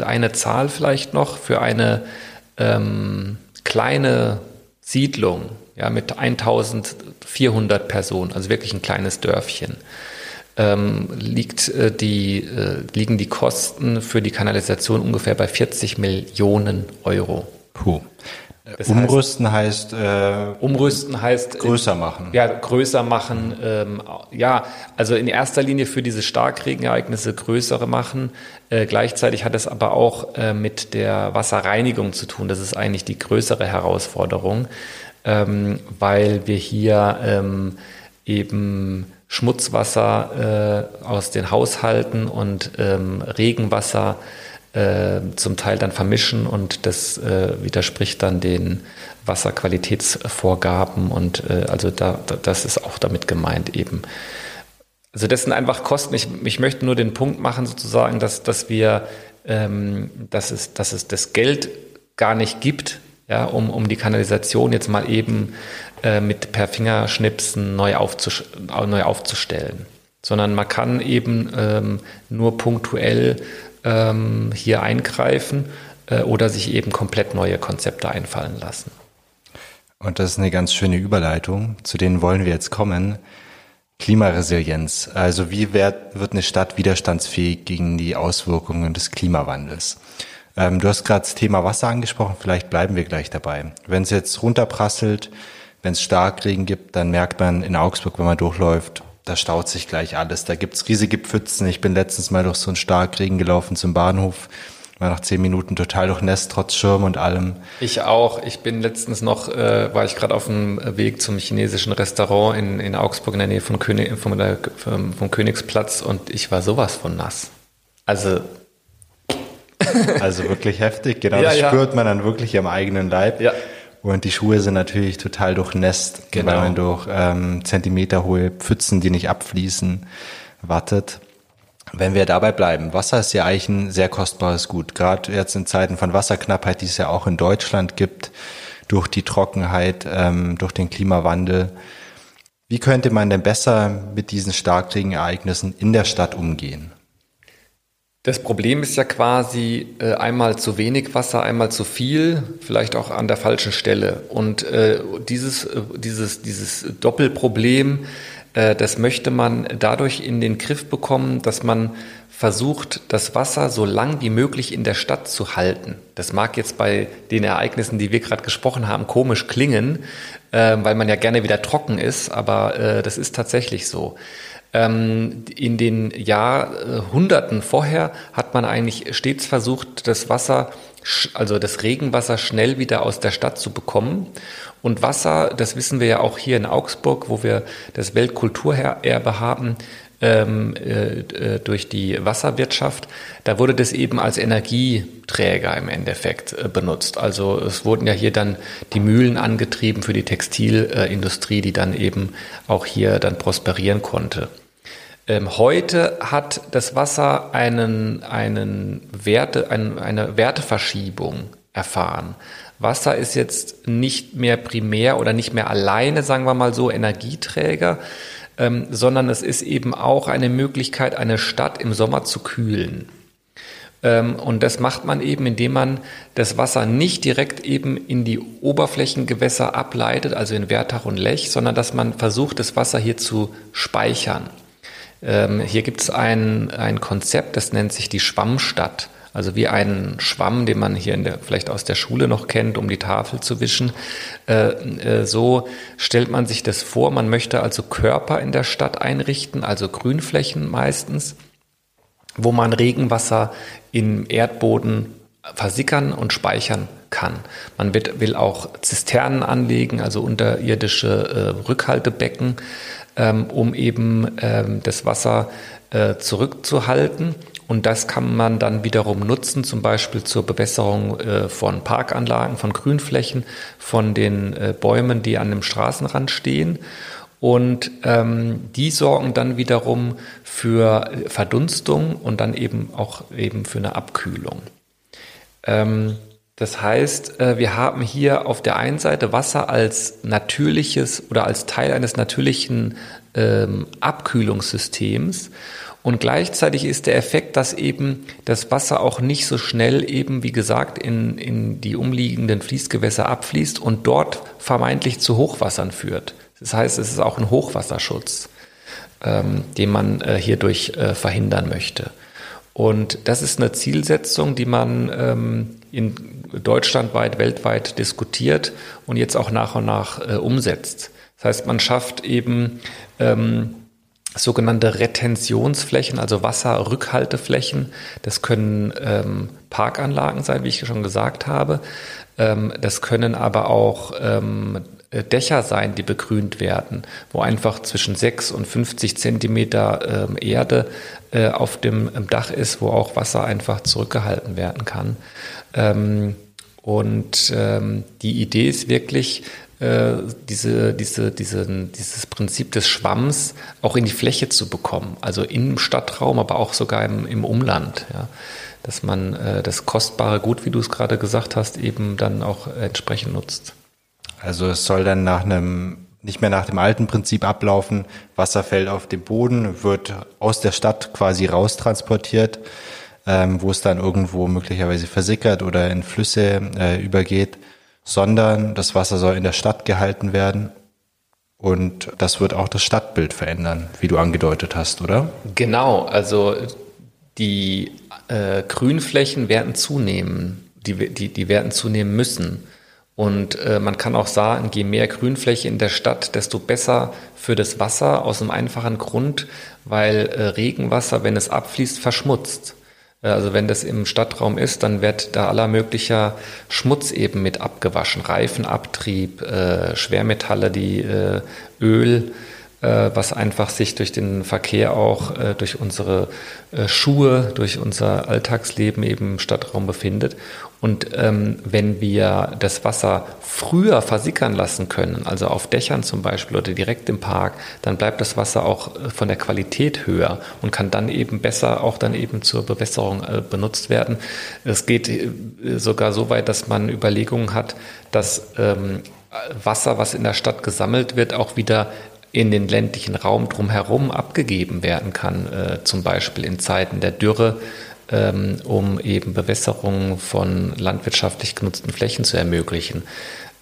eine Zahl vielleicht noch für eine kleine Siedlung, ja, mit 1400 Personen, also wirklich ein kleines Dörfchen, liegen die Kosten für die Kanalisation ungefähr bei 40 Millionen Euro. Puh. Umrüsten heißt größer machen. Ja, größer machen. Ja, also in erster Linie für diese Starkregenereignisse größere machen. Gleichzeitig hat das aber auch mit der Wasserreinigung zu tun. Das ist eigentlich die größere Herausforderung, weil wir hier eben Schmutzwasser aus den Haushalten und Regenwasser zum Teil dann vermischen und das widerspricht dann den Wasserqualitätsvorgaben und also das ist auch damit gemeint eben. Also das sind einfach Kosten. Ich möchte nur den Punkt machen sozusagen, dass es das Geld gar nicht gibt, ja, um die Kanalisation jetzt mal eben per Fingerschnipsen neu aufzustellen, sondern man kann eben nur punktuell hier eingreifen oder sich eben komplett neue Konzepte einfallen lassen. Und das ist eine ganz schöne Überleitung, zu denen wollen wir jetzt kommen. Klimaresilienz, also wie wird eine Stadt widerstandsfähig gegen die Auswirkungen des Klimawandels? Du hast gerade das Thema Wasser angesprochen, vielleicht bleiben wir gleich dabei. Wenn es jetzt runterprasselt, wenn es Starkregen gibt, dann merkt man in Augsburg, wenn man durchläuft, da staut sich gleich alles. Da gibt's riesige Pfützen. Ich bin letztens mal durch so einen Starkregen gelaufen zum Bahnhof. War nach 10 Minuten total durchnässt, trotz Schirm und allem. Ich auch. Ich bin letztens noch, war ich gerade auf dem Weg zum chinesischen Restaurant in Augsburg in der Nähe vom Königsplatz und ich war sowas von nass. Also wirklich heftig, genau. Ja, das spürt man dann wirklich am eigenen Leib. Ja. Und die Schuhe sind natürlich total durchnässt, genau, weil man durch zentimeterhohe Pfützen, die nicht abfließen, wartet. Wenn wir dabei bleiben, Wasser ist ja eigentlich ein sehr kostbares Gut. Gerade jetzt in Zeiten von Wasserknappheit, die es ja auch in Deutschland gibt, durch die Trockenheit, durch den Klimawandel. Wie könnte man denn besser mit diesen Starkregenereignissen in der Stadt umgehen? Das Problem ist ja quasi einmal zu wenig Wasser, einmal zu viel, vielleicht auch an der falschen Stelle. Und dieses Doppelproblem, das möchte man dadurch in den Griff bekommen, dass man versucht, das Wasser so lang wie möglich in der Stadt zu halten. Das mag jetzt bei den Ereignissen, die wir gerade gesprochen haben, komisch klingen, weil man ja gerne wieder trocken ist, aber das ist tatsächlich so. In den Jahrhunderten vorher hat man eigentlich stets versucht, das Wasser, also das Regenwasser, schnell wieder aus der Stadt zu bekommen. Und Wasser, das wissen wir ja auch hier in Augsburg, wo wir das Weltkulturerbe haben, durch die Wasserwirtschaft, da wurde das eben als Energieträger im Endeffekt benutzt. Also es wurden ja hier dann die Mühlen angetrieben für die Textilindustrie, die dann eben auch hier dann prosperieren konnte. Heute hat das Wasser eine Werteverschiebung erfahren. Wasser ist jetzt nicht mehr primär oder nicht mehr alleine, sagen wir mal so, Energieträger, sondern es ist eben auch eine Möglichkeit, eine Stadt im Sommer zu kühlen. Und das macht man eben, indem man das Wasser nicht direkt eben in die Oberflächengewässer ableitet, also in Wertach und Lech, sondern dass man versucht, das Wasser hier zu speichern. Hier gibt es ein Konzept, das nennt sich die Schwammstadt. Also wie einen Schwamm, den man hier vielleicht aus der Schule noch kennt, um die Tafel zu wischen. So stellt man sich das vor. Man möchte also Körper in der Stadt einrichten, also Grünflächen meistens, wo man Regenwasser im Erdboden versickern und speichern kann. Man will auch Zisternen anlegen, also unterirdische Rückhaltebecken, um eben das Wasser zurückzuhalten. Und das kann man dann wiederum nutzen, zum Beispiel zur Bewässerung von Parkanlagen, von Grünflächen, von den Bäumen, die an dem Straßenrand stehen. Und die sorgen dann wiederum für Verdunstung und dann eben auch eben für eine Abkühlung. Das heißt, wir haben hier auf der einen Seite Wasser als natürliches oder als Teil eines natürlichen Abkühlungssystems. Und gleichzeitig ist der Effekt, dass eben das Wasser auch nicht so schnell eben, wie gesagt, in die umliegenden Fließgewässer abfließt und dort vermeintlich zu Hochwassern führt. Das heißt, es ist auch ein Hochwasserschutz, den man hierdurch verhindern möchte. Und das ist eine Zielsetzung, die man in deutschlandweit, weltweit diskutiert und jetzt auch nach und nach umsetzt. Das heißt, man schafft eben sogenannte Retentionsflächen, also Wasserrückhalteflächen. Das können Parkanlagen sein, wie ich schon gesagt habe. Das können aber auch Dächer sein, die begrünt werden, wo einfach zwischen 6 und 50 Zentimeter Erde auf dem Dach ist, wo auch Wasser einfach zurückgehalten werden kann. Die Idee ist wirklich, dieses Prinzip des Schwamms auch in die Fläche zu bekommen, also im Stadtraum, aber auch sogar im Umland, ja. Dass man das kostbare Gut, wie du es gerade gesagt hast, eben dann auch entsprechend nutzt. Also es soll dann nicht mehr nach dem alten Prinzip ablaufen, Wasser fällt auf den Boden, wird aus der Stadt quasi raustransportiert, wo es dann irgendwo möglicherweise versickert oder in Flüsse übergeht, sondern das Wasser soll in der Stadt gehalten werden und das wird auch das Stadtbild verändern, wie du angedeutet hast, oder? Genau, also die Grünflächen werden zunehmen, die werden zunehmen müssen. Und man kann auch sagen, je mehr Grünfläche in der Stadt, desto besser für das Wasser, aus einem einfachen Grund, weil Regenwasser, wenn es abfließt, verschmutzt. Also wenn das im Stadtraum ist, dann wird da aller möglicher Schmutz eben mit abgewaschen. Reifenabtrieb, Schwermetalle, Öl, was einfach sich durch den Verkehr auch, durch unsere Schuhe, durch unser Alltagsleben eben im Stadtraum befindet. Und wenn wir das Wasser früher versickern lassen können, also auf Dächern zum Beispiel oder direkt im Park, dann bleibt das Wasser auch von der Qualität höher und kann dann eben besser auch dann eben zur Bewässerung benutzt werden. Es geht sogar so weit, dass man Überlegungen hat, dass Wasser, was in der Stadt gesammelt wird, auch wieder in den ländlichen Raum drumherum abgegeben werden kann, zum Beispiel in Zeiten der Dürre, um eben Bewässerung von landwirtschaftlich genutzten Flächen zu ermöglichen.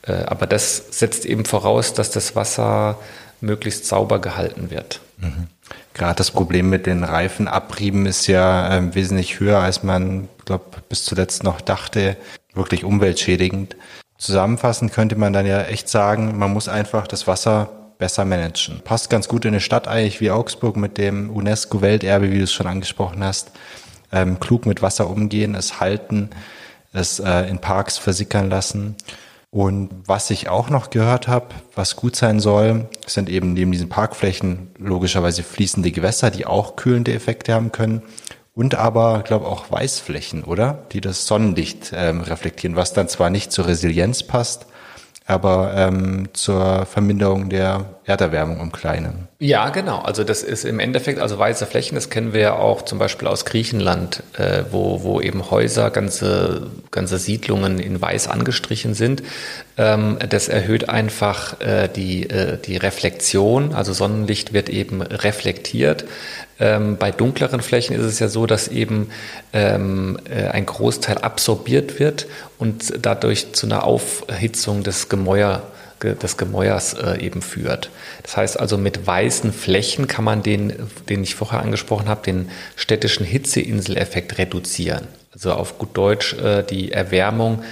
Aber das setzt eben voraus, dass das Wasser möglichst sauber gehalten wird. Mhm. Gerade das Problem mit den Reifenabrieben ist ja wesentlich höher, als man, glaube ich, bis zuletzt noch dachte, wirklich umweltschädigend. Zusammenfassend könnte man dann ja echt sagen, man muss einfach das Wasser besser managen. Passt ganz gut in eine Stadt eigentlich wie Augsburg mit dem UNESCO-Welterbe, wie du es schon angesprochen hast. Klug mit Wasser umgehen, es halten, es in Parks versickern lassen. Und was ich auch noch gehört habe, was gut sein soll, sind eben neben diesen Parkflächen logischerweise fließende Gewässer, die auch kühlende Effekte haben können. Und aber, glaube ich, auch Weißflächen, oder? Die das Sonnenlicht reflektieren, was dann zwar nicht zur Resilienz passt, aber zur Verminderung der Erderwärmung im Kleinen. Ja, genau. Also das ist im Endeffekt, also weiße Flächen, das kennen wir ja auch zum Beispiel aus Griechenland, wo eben Häuser, ganze Siedlungen in weiß angestrichen sind. Das erhöht einfach die Reflexion, also Sonnenlicht wird eben reflektiert. Bei dunkleren Flächen ist es ja so, dass eben ein Großteil absorbiert wird und dadurch zu einer Aufhitzung des Gemäuers eben führt. Das heißt also, mit weißen Flächen kann man den ich vorher angesprochen habe, den städtischen Hitzeinseleffekt reduzieren. Also auf gut Deutsch, die Erwärmung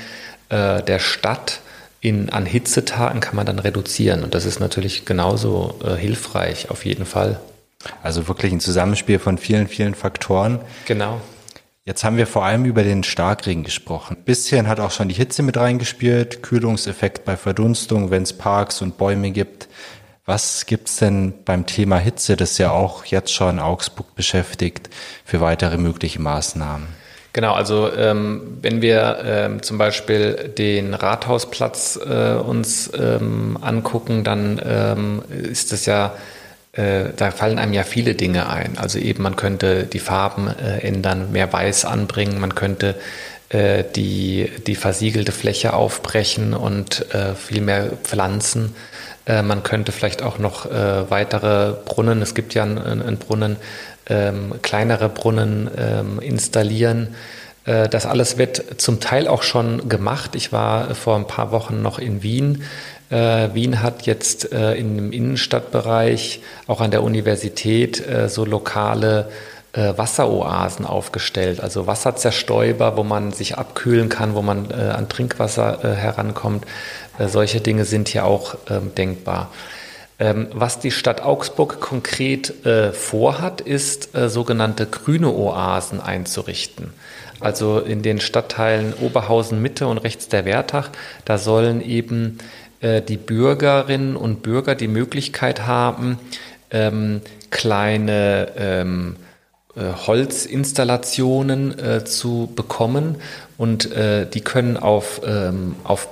der Stadt an Hitzetagen kann man dann reduzieren. Und das ist natürlich genauso hilfreich, auf jeden Fall. Also wirklich ein Zusammenspiel von vielen, vielen Faktoren. Genau. Jetzt haben wir vor allem über den Starkregen gesprochen. Ein bisschen hat auch schon die Hitze mit reingespielt, Kühlungseffekt bei Verdunstung, wenn es Parks und Bäume gibt. Was gibt's denn beim Thema Hitze, das ja auch jetzt schon Augsburg beschäftigt, für weitere mögliche Maßnahmen? Genau, also wenn wir zum Beispiel den Rathausplatz uns angucken, dann ist das ja, da fallen einem ja viele Dinge ein. Also eben, man könnte die Farben ändern, mehr Weiß anbringen, man könnte die versiegelte Fläche aufbrechen und viel mehr pflanzen. Man könnte vielleicht auch noch weitere Brunnen, es gibt ja einen Brunnen, kleinere Brunnen installieren. Das alles wird zum Teil auch schon gemacht. Ich war vor ein paar Wochen noch in Wien. Wien hat jetzt im Innenstadtbereich, auch an der Universität, so lokale Wasseroasen aufgestellt. Also Wasserzerstäuber, wo man sich abkühlen kann, wo man an Trinkwasser herankommt. Solche Dinge sind hier auch denkbar. Was die Stadt Augsburg konkret vorhat, ist, sogenannte grüne Oasen einzurichten. Also in den Stadtteilen Oberhausen Mitte und rechts der Wertach, da sollen eben die Bürgerinnen und Bürger die Möglichkeit haben, kleine Holzinstallationen zu bekommen, und die können auf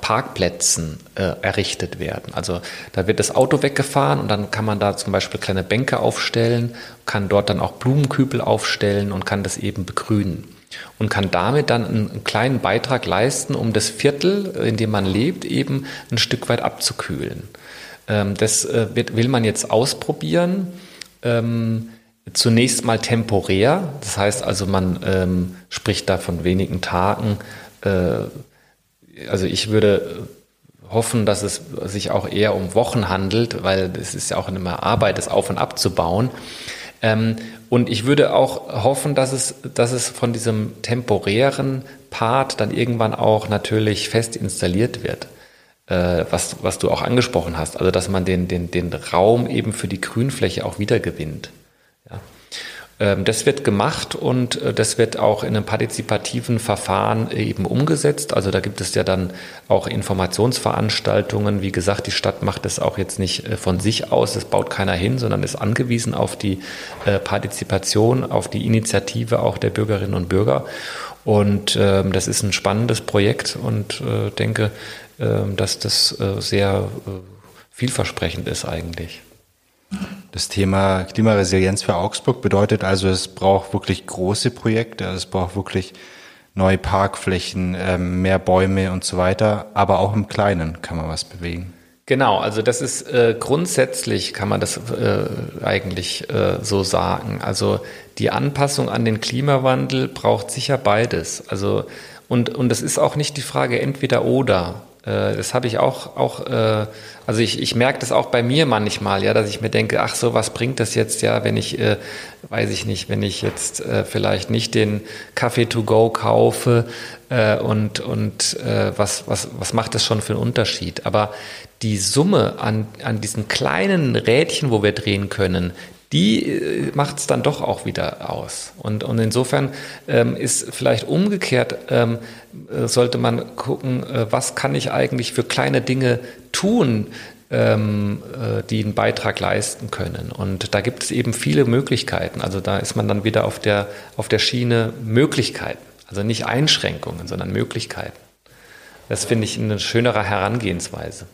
Parkplätzen errichtet werden. Also da wird das Auto weggefahren und dann kann man da zum Beispiel kleine Bänke aufstellen, kann dort dann auch Blumenkübel aufstellen und kann das eben begrünen. Und kann damit dann einen kleinen Beitrag leisten, um das Viertel, in dem man lebt, eben ein Stück weit abzukühlen. Das will man jetzt ausprobieren, zunächst mal temporär. Das heißt also, man spricht da von wenigen Tagen. Also ich würde hoffen, dass es sich auch eher um Wochen handelt, weil es ist ja auch immer Arbeit, das auf- und abzubauen. Und ich würde auch hoffen, dass es von diesem temporären Part dann irgendwann auch natürlich fest installiert wird, was du auch angesprochen hast. Also dass man den Raum eben für die Grünfläche auch wiedergewinnt. Ja. Das wird gemacht und das wird auch in einem partizipativen Verfahren eben umgesetzt. Also da gibt es ja dann auch Informationsveranstaltungen. Wie gesagt, die Stadt macht das auch jetzt nicht von sich aus. Das baut keiner hin, sondern ist angewiesen auf die Partizipation, auf die Initiative auch der Bürgerinnen und Bürger. Und das ist ein spannendes Projekt und denke, dass das sehr vielversprechend ist eigentlich. Das Thema Klimaresilienz für Augsburg bedeutet also, es braucht wirklich große Projekte, es braucht wirklich neue Parkflächen, mehr Bäume und so weiter, aber auch im Kleinen kann man was bewegen. Genau, also das ist grundsätzlich kann man das eigentlich so sagen. Also die Anpassung an den Klimawandel braucht sicher beides. Also und das ist auch nicht die Frage entweder oder. Das habe ich auch also ich merke das auch bei mir manchmal, ja, dass ich mir denke, ach so, was bringt das jetzt, ja, wenn ich wenn ich jetzt vielleicht nicht den Kaffee to go kaufe und was macht das schon für einen Unterschied? Aber die Summe an diesen kleinen Rädchen, wo wir drehen können, die macht es dann doch auch wieder aus. Und insofern ist vielleicht umgekehrt, sollte man gucken, was kann ich eigentlich für kleine Dinge tun, die einen Beitrag leisten können. Und da gibt es eben viele Möglichkeiten. Also da ist man dann wieder auf der Schiene Möglichkeiten. Also nicht Einschränkungen, sondern Möglichkeiten. Das finde ich eine schönere Herangehensweise.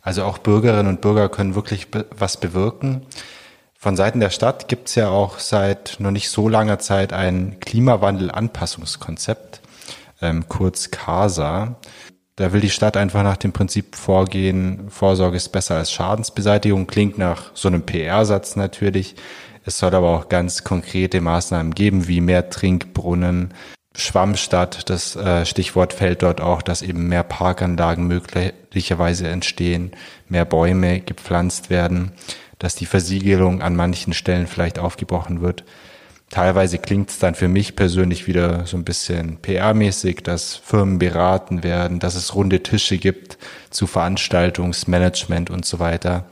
Also auch Bürgerinnen und Bürger können wirklich was bewirken. Von Seiten der Stadt gibt es ja auch seit noch nicht so langer Zeit ein Klimawandel-Anpassungskonzept, kurz CASA. Da will die Stadt einfach nach dem Prinzip vorgehen, Vorsorge ist besser als Schadensbeseitigung, klingt nach so einem PR-Satz natürlich. Es soll aber auch ganz konkrete Maßnahmen geben, wie mehr Trinkbrunnen, Schwammstadt, das Stichwort fällt dort auch, dass eben mehr Parkanlagen möglicherweise entstehen, mehr Bäume gepflanzt werden, dass die Versiegelung an manchen Stellen vielleicht aufgebrochen wird. Teilweise klingt es dann für mich persönlich wieder so ein bisschen PR-mäßig, dass Firmen beraten werden, dass es runde Tische gibt zu Veranstaltungsmanagement und so weiter.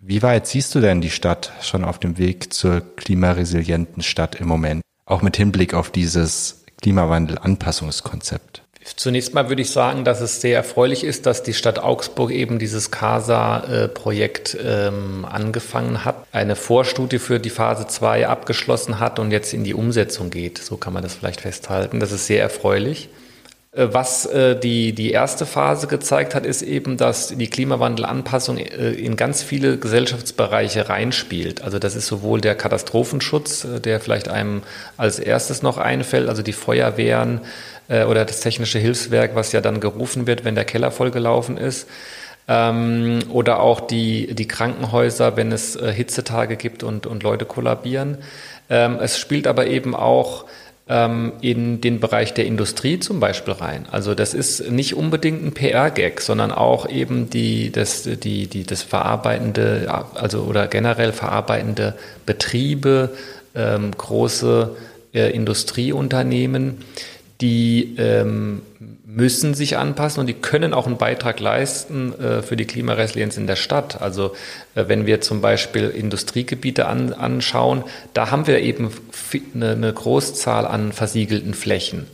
Wie weit siehst du denn die Stadt schon auf dem Weg zur klimaresilienten Stadt im Moment? Auch mit Hinblick auf dieses Klimawandel-Anpassungskonzept. Zunächst mal würde ich sagen, dass es sehr erfreulich ist, dass die Stadt Augsburg eben dieses CASA-Projekt angefangen hat, eine Vorstudie für die Phase 2 abgeschlossen hat und jetzt in die Umsetzung geht. So kann man das vielleicht festhalten. Das ist sehr erfreulich. Was die erste Phase gezeigt hat, ist eben, dass die Klimawandelanpassung in ganz viele Gesellschaftsbereiche reinspielt. Also das ist sowohl der Katastrophenschutz, der vielleicht einem als erstes noch einfällt, also die Feuerwehren oder das technische Hilfswerk, was ja dann gerufen wird, wenn der Keller vollgelaufen ist. Oder auch die Krankenhäuser, wenn es Hitzetage gibt und Leute kollabieren. Es spielt aber eben auch in den Bereich der Industrie zum Beispiel rein. Also das ist nicht unbedingt ein PR-Gag, sondern auch eben das verarbeitende, also oder generell verarbeitende Betriebe, große Industrieunternehmen, die müssen sich anpassen und die können auch einen Beitrag leisten für die Klimaresilienz in der Stadt. Also wenn wir zum Beispiel Industriegebiete anschauen, da haben wir eben eine Großzahl an versiegelten Flächen.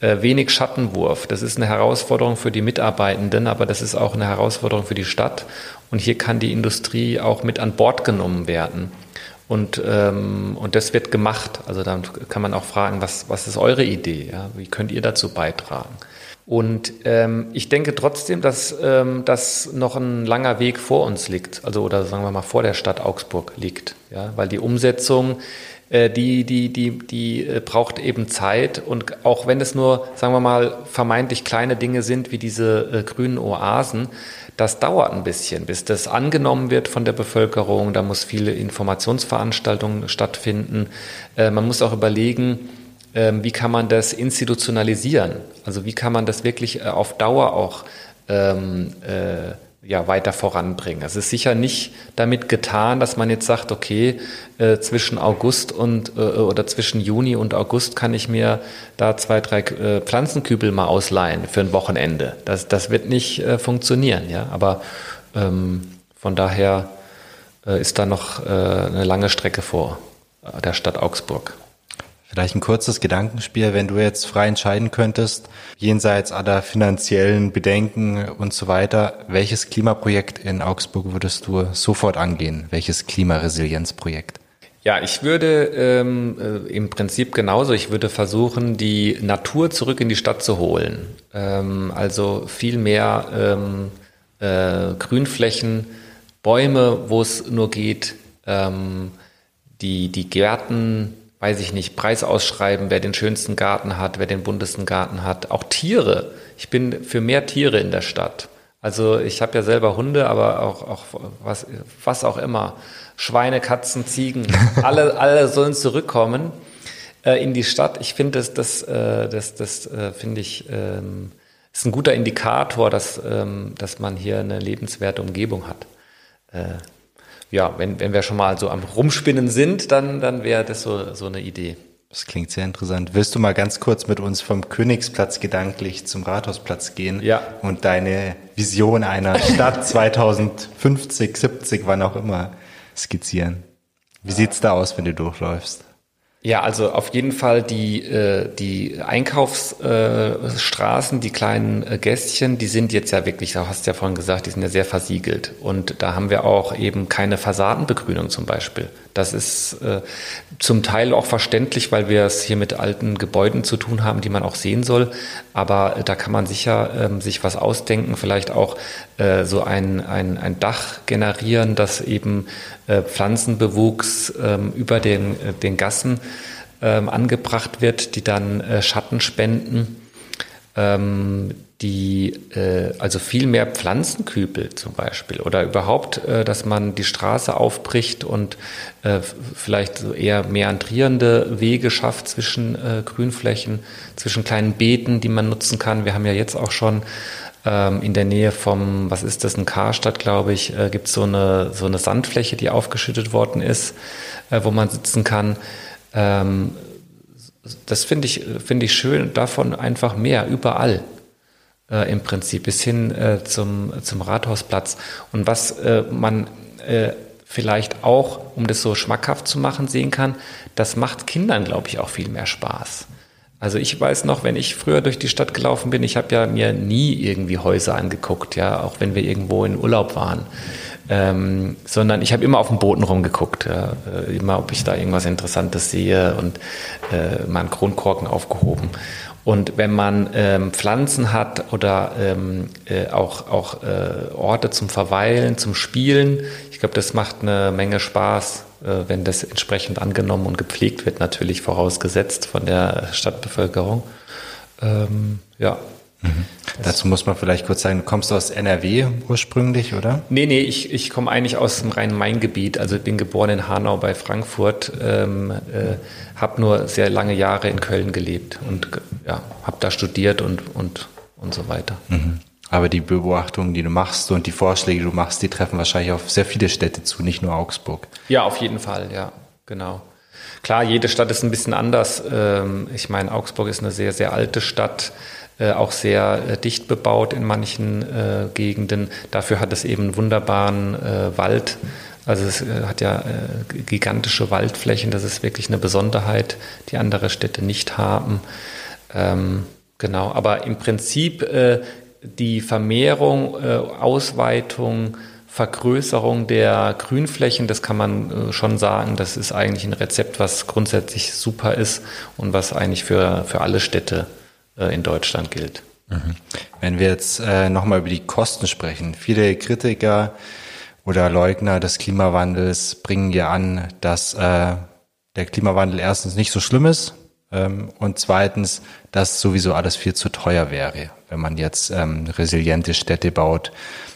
Wenig Schattenwurf, das ist eine Herausforderung für die Mitarbeitenden, aber das ist auch eine Herausforderung für die Stadt. Und hier kann die Industrie auch mit an Bord genommen werden. Und das wird gemacht. Also dann kann man auch fragen, was ist eure Idee? Ja? Wie könnt ihr dazu beitragen? Und ich denke trotzdem, dass das noch ein langer Weg vor uns liegt, also oder sagen wir mal vor der Stadt Augsburg liegt, ja? Weil die Umsetzung, die braucht eben Zeit. Und auch wenn es nur, sagen wir mal, vermeintlich kleine Dinge sind wie diese grünen Oasen, das dauert ein bisschen, bis das angenommen wird von der Bevölkerung. Da muss viele Informationsveranstaltungen stattfinden. Man muss auch überlegen, wie kann man das institutionalisieren? Also wie kann man das wirklich auf Dauer auch weiter voranbringen. Es ist sicher nicht damit getan, dass man jetzt sagt, okay, zwischen August und oder zwischen Juni und August kann ich mir da 2-3 Pflanzenkübel mal ausleihen für ein Wochenende. Das wird nicht funktionieren, ja. Aber von daher ist da noch eine lange Strecke vor der Stadt Augsburg. Vielleicht ein kurzes Gedankenspiel, wenn du jetzt frei entscheiden könntest, jenseits aller finanziellen Bedenken und so weiter, welches Klimaprojekt in Augsburg würdest du sofort angehen? Welches Klimaresilienzprojekt? Ja, ich würde im Prinzip genauso, ich würde versuchen, die Natur zurück in die Stadt zu holen. Also viel mehr Grünflächen, Bäume, wo es nur geht, die Gärten, weiß ich nicht, Preis ausschreiben, wer den schönsten Garten hat, wer den buntesten Garten hat. Auch Tiere. Ich bin für mehr Tiere in der Stadt. Also ich habe ja selber Hunde, aber auch was auch immer, Schweine, Katzen, Ziegen, alle sollen zurückkommen in die Stadt. Ich finde, das finde ich ist ein guter Indikator, dass man hier eine lebenswerte Umgebung hat. Ja, wenn wir schon mal so am Rumspinnen sind, dann wäre das so eine Idee. Das klingt sehr interessant. Willst du mal ganz kurz mit uns vom Königsplatz gedanklich zum Rathausplatz gehen? Ja. Und deine Vision einer Stadt 2050, 70, wann auch immer, skizzieren? Wie sieht's da aus, wenn du durchläufst? Ja, also auf jeden Fall die Einkaufsstraßen, die kleinen Gässchen, die sind jetzt ja wirklich, du hast ja vorhin gesagt, die sind ja sehr versiegelt. Und da haben wir auch eben keine Fassadenbegrünung zum Beispiel. Das ist zum Teil auch verständlich, weil wir es hier mit alten Gebäuden zu tun haben, die man auch sehen soll. Aber da kann man sicher sich was ausdenken, vielleicht auch so ein Dach generieren, das eben Pflanzenbewuchs über den Gassen angebracht wird, die dann Schatten spenden, also viel mehr Pflanzenkübel zum Beispiel oder überhaupt, dass man die Straße aufbricht und vielleicht so eher meandrierende Wege schafft zwischen Grünflächen, zwischen kleinen Beeten, die man nutzen kann. Wir haben ja jetzt auch schon in der Nähe vom, was ist das, in Karstadt, glaube ich, gibt es so eine Sandfläche, die aufgeschüttet worden ist, wo man sitzen kann. Das finde ich schön, davon einfach mehr, überall im Prinzip, bis hin zum Rathausplatz. Und was man vielleicht auch, um das so schmackhaft zu machen, sehen kann, das macht Kindern, glaube ich, auch viel mehr Spaß. Also ich weiß noch, wenn ich früher durch die Stadt gelaufen bin, ich habe ja mir nie irgendwie Häuser angeguckt, ja, auch wenn wir irgendwo in Urlaub waren, sondern ich habe immer auf dem Boden rumgeguckt, ja, immer ob ich da irgendwas Interessantes sehe und mal einen Kronkorken aufgehoben. Und wenn man Pflanzen hat oder auch Orte zum Verweilen, zum Spielen, ich glaube, das macht eine Menge Spaß, wenn das entsprechend angenommen und gepflegt wird, natürlich vorausgesetzt von der Stadtbevölkerung. Ja. Mhm. Dazu muss man vielleicht kurz sagen, du kommst aus NRW ursprünglich, oder? Nee, ich komme eigentlich aus dem Rhein-Main-Gebiet. Also ich bin geboren in Hanau bei Frankfurt, habe nur sehr lange Jahre in Köln gelebt und ja, habe da studiert und so weiter. Mhm. Aber die Beobachtungen, die du machst und die Vorschläge, die du machst, die treffen wahrscheinlich auf sehr viele Städte zu, nicht nur Augsburg. Ja, auf jeden Fall, ja, genau. Klar, jede Stadt ist ein bisschen anders. Ich meine, Augsburg ist eine sehr, sehr alte Stadt, auch sehr dicht bebaut in manchen Gegenden. Dafür hat es eben einen wunderbaren Wald. Also es hat ja gigantische Waldflächen. Das ist wirklich eine Besonderheit, die andere Städte nicht haben. Genau, aber im Prinzip die Vermehrung, Ausweitung, Vergrößerung der Grünflächen, das kann man schon sagen, das ist eigentlich ein Rezept, was grundsätzlich super ist und was eigentlich für alle Städte in Deutschland gilt. Wenn wir jetzt nochmal über die Kosten sprechen. Viele Kritiker oder Leugner des Klimawandels bringen ja an, dass der Klimawandel erstens nicht so schlimm ist und zweitens, dass sowieso alles viel zu teuer wäre. Wenn man jetzt resiliente Städte baut,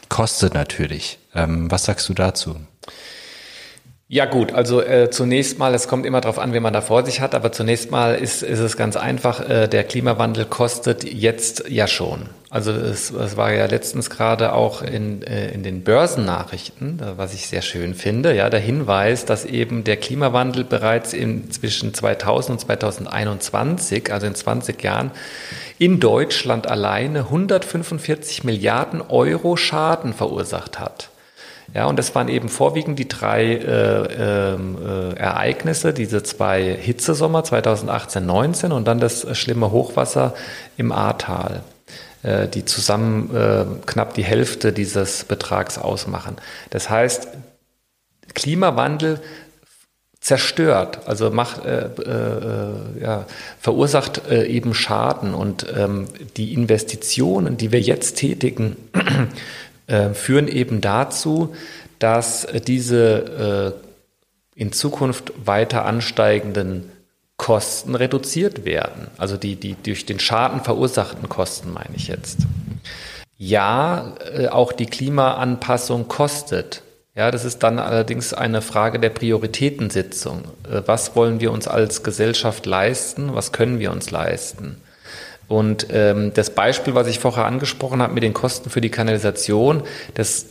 kostet natürlich. Was sagst du dazu? Ja gut, also zunächst mal, es kommt immer darauf an, wen man da vor sich hat, aber zunächst mal ist es ganz einfach, der Klimawandel kostet jetzt ja schon. Also es war ja letztens gerade auch in den Börsennachrichten, was ich sehr schön finde, ja, der Hinweis, dass eben der Klimawandel bereits zwischen 2000 und 2021, also in 20 Jahren, in Deutschland alleine 145 Milliarden Euro Schaden verursacht hat. Ja, und das waren eben vorwiegend die drei Ereignisse, diese zwei Hitzesommer 2018-19 und dann das schlimme Hochwasser im Ahrtal, die zusammen knapp die Hälfte dieses Betrags ausmachen. Das heißt, Klimawandel zerstört, also verursacht eben Schaden und die Investitionen, die wir jetzt tätigen, führen eben dazu, dass diese in Zukunft weiter ansteigenden Kosten reduziert werden. Also die durch den Schaden verursachten Kosten, meine ich jetzt. ja auch die Klimaanpassung kostet. Ja, das ist dann allerdings eine Frage der Prioritätensetzung. Was wollen wir uns als Gesellschaft leisten? Was können wir uns leisten? Und das Beispiel, was ich vorher angesprochen habe mit den Kosten für die Kanalisation, das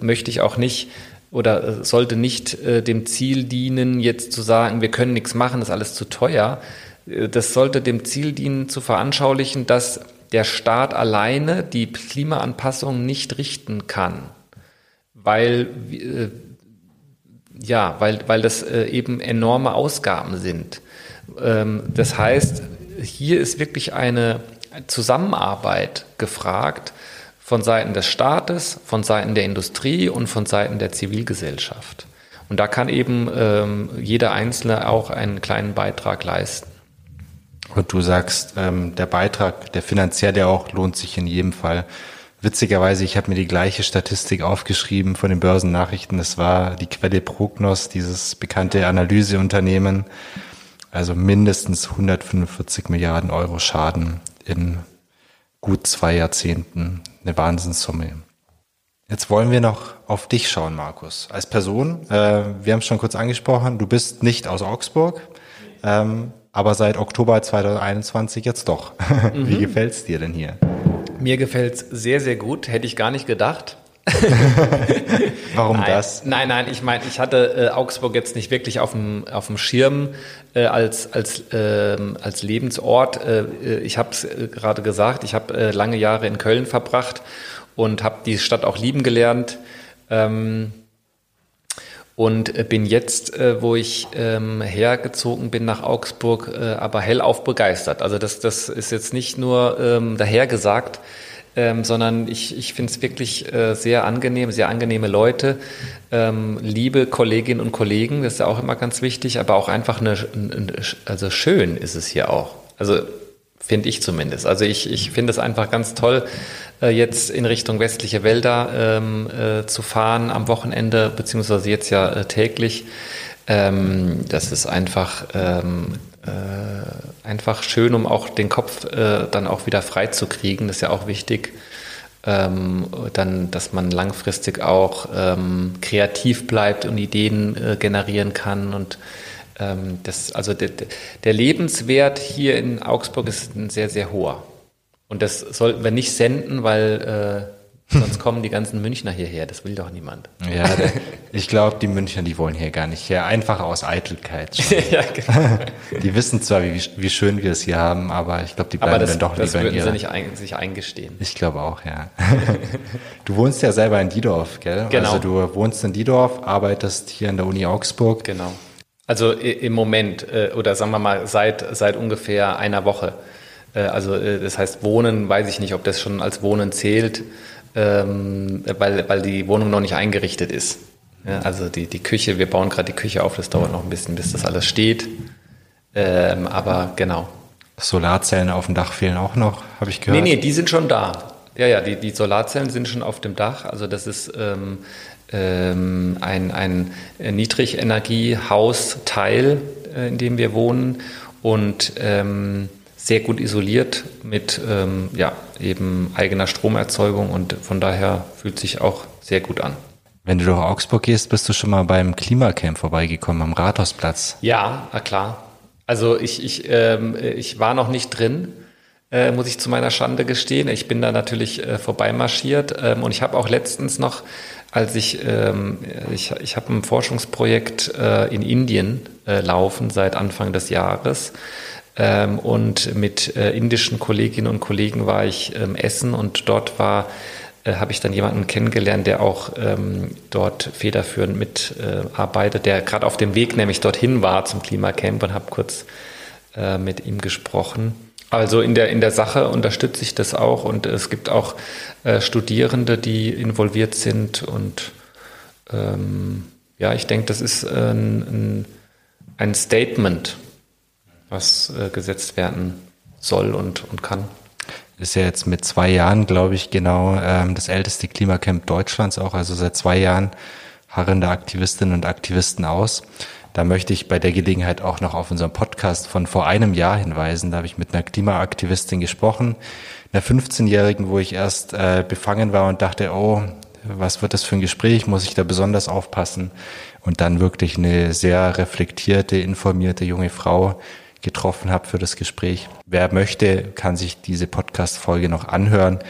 möchte ich auch nicht oder sollte nicht dem Ziel dienen, jetzt zu sagen, wir können nichts machen, das ist alles zu teuer. Das sollte dem Ziel dienen, zu veranschaulichen, dass der Staat alleine die Klimaanpassung nicht richten kann, weil das eben enorme Ausgaben sind. Das heißt, hier ist wirklich eine Zusammenarbeit gefragt von Seiten des Staates, von Seiten der Industrie und von Seiten der Zivilgesellschaft. Und da kann eben jeder Einzelne auch einen kleinen Beitrag leisten. Und du sagst, der Beitrag, der finanzielle auch, lohnt sich in jedem Fall. Witzigerweise, ich habe mir die gleiche Statistik aufgeschrieben von den Börsennachrichten. Das war die Quelle Prognos, dieses bekannte Analyseunternehmen. Also mindestens 145 Milliarden Euro Schaden in gut 2 Jahrzehnten. Eine Wahnsinnssumme. Jetzt wollen wir noch auf dich schauen, Markus. Als Person, wir haben es schon kurz angesprochen, du bist nicht aus Augsburg, aber seit Oktober 2021 jetzt doch. Wie gefällt's dir denn hier? Mir gefällt's sehr, sehr gut. Hätte ich gar nicht gedacht. Warum nein, das? Nein, ich meine, ich hatte Augsburg jetzt nicht wirklich auf dem Schirm als Lebensort. Ich habe es gerade gesagt, ich habe lange Jahre in Köln verbracht und habe die Stadt auch lieben gelernt. Und bin jetzt, wo ich hergezogen bin nach Augsburg, aber hellauf begeistert. Also das ist jetzt nicht nur dahergesagt, sondern ich finde es wirklich sehr angenehm, sehr angenehme Leute, liebe Kolleginnen und Kollegen, das ist ja auch immer ganz wichtig, aber auch einfach also schön ist es hier auch. Also finde ich zumindest. Also ich finde es einfach ganz toll, jetzt in Richtung westliche Wälder zu fahren am Wochenende, beziehungsweise jetzt ja täglich. Das ist einfach schön, um auch den Kopf dann auch wieder frei zu kriegen. Das ist ja auch wichtig, dann, dass man langfristig auch kreativ bleibt und Ideen generieren kann und der Lebenswert hier in Augsburg ist ein sehr, sehr hoher. Und das sollten wir nicht senden, weil sonst kommen die ganzen Münchner hierher. Das will doch niemand. Ja, ich glaube, die Münchner, die wollen hier gar nicht her. Einfach aus Eitelkeit. Ja, genau. Die wissen zwar, wie schön wir es hier haben, aber ich glaube, die bleiben dann doch lieber hier. Das würden sie nicht sich eingestehen. Ich glaube auch, ja. Du wohnst ja selber in Diedorf, gell? Genau. Also du wohnst in Diedorf, arbeitest hier in der Uni Augsburg. Genau. Also im Moment, oder sagen wir mal seit ungefähr einer Woche. Also das heißt Wohnen, weiß ich nicht, ob das schon als Wohnen zählt, weil die Wohnung noch nicht eingerichtet ist. Ja, also die Küche, wir bauen gerade die Küche auf, das dauert noch ein bisschen, bis das alles steht. Aber genau. Solarzellen auf dem Dach fehlen auch noch, habe ich gehört. Nee, die sind schon da. Ja, die Solarzellen sind schon auf dem Dach. Also das ist... ein Niedrigenergiehausteil, in dem wir wohnen und sehr gut isoliert mit eben eigener Stromerzeugung und von daher fühlt sich auch sehr gut an. Wenn du durch Augsburg gehst, bist du schon mal beim Klimacamp vorbeigekommen am Rathausplatz? Ja, klar. Also ich war noch nicht drin. Muss ich zu meiner Schande gestehen. Ich bin da natürlich vorbeimarschiert und ich habe auch letztens noch, als ich habe ein Forschungsprojekt in Indien laufen seit Anfang des Jahres und mit indischen Kolleginnen und Kollegen war ich essen und dort habe ich dann jemanden kennengelernt, der auch dort federführend mitarbeitet, der gerade auf dem Weg nämlich dorthin war zum Klimacamp und habe kurz mit ihm gesprochen. Also in der Sache unterstütze ich das auch und es gibt auch Studierende, die involviert sind und ich denke, das ist ein Statement, was gesetzt werden soll und kann. Ist ja jetzt mit 2 Jahren, glaube ich, genau das älteste Klimacamp Deutschlands auch, also seit 2 Jahren harren da Aktivistinnen und Aktivisten aus. Da möchte ich bei der Gelegenheit auch noch auf unseren Podcast von vor einem Jahr hinweisen. Da habe ich mit einer Klimaaktivistin gesprochen, einer 15-Jährigen, wo ich erst befangen war und dachte, oh, was wird das für ein Gespräch? Muss ich da besonders aufpassen? Und dann wirklich eine sehr reflektierte, informierte junge Frau getroffen habe für das Gespräch. Wer möchte, kann sich diese Podcast-Folge noch anhören.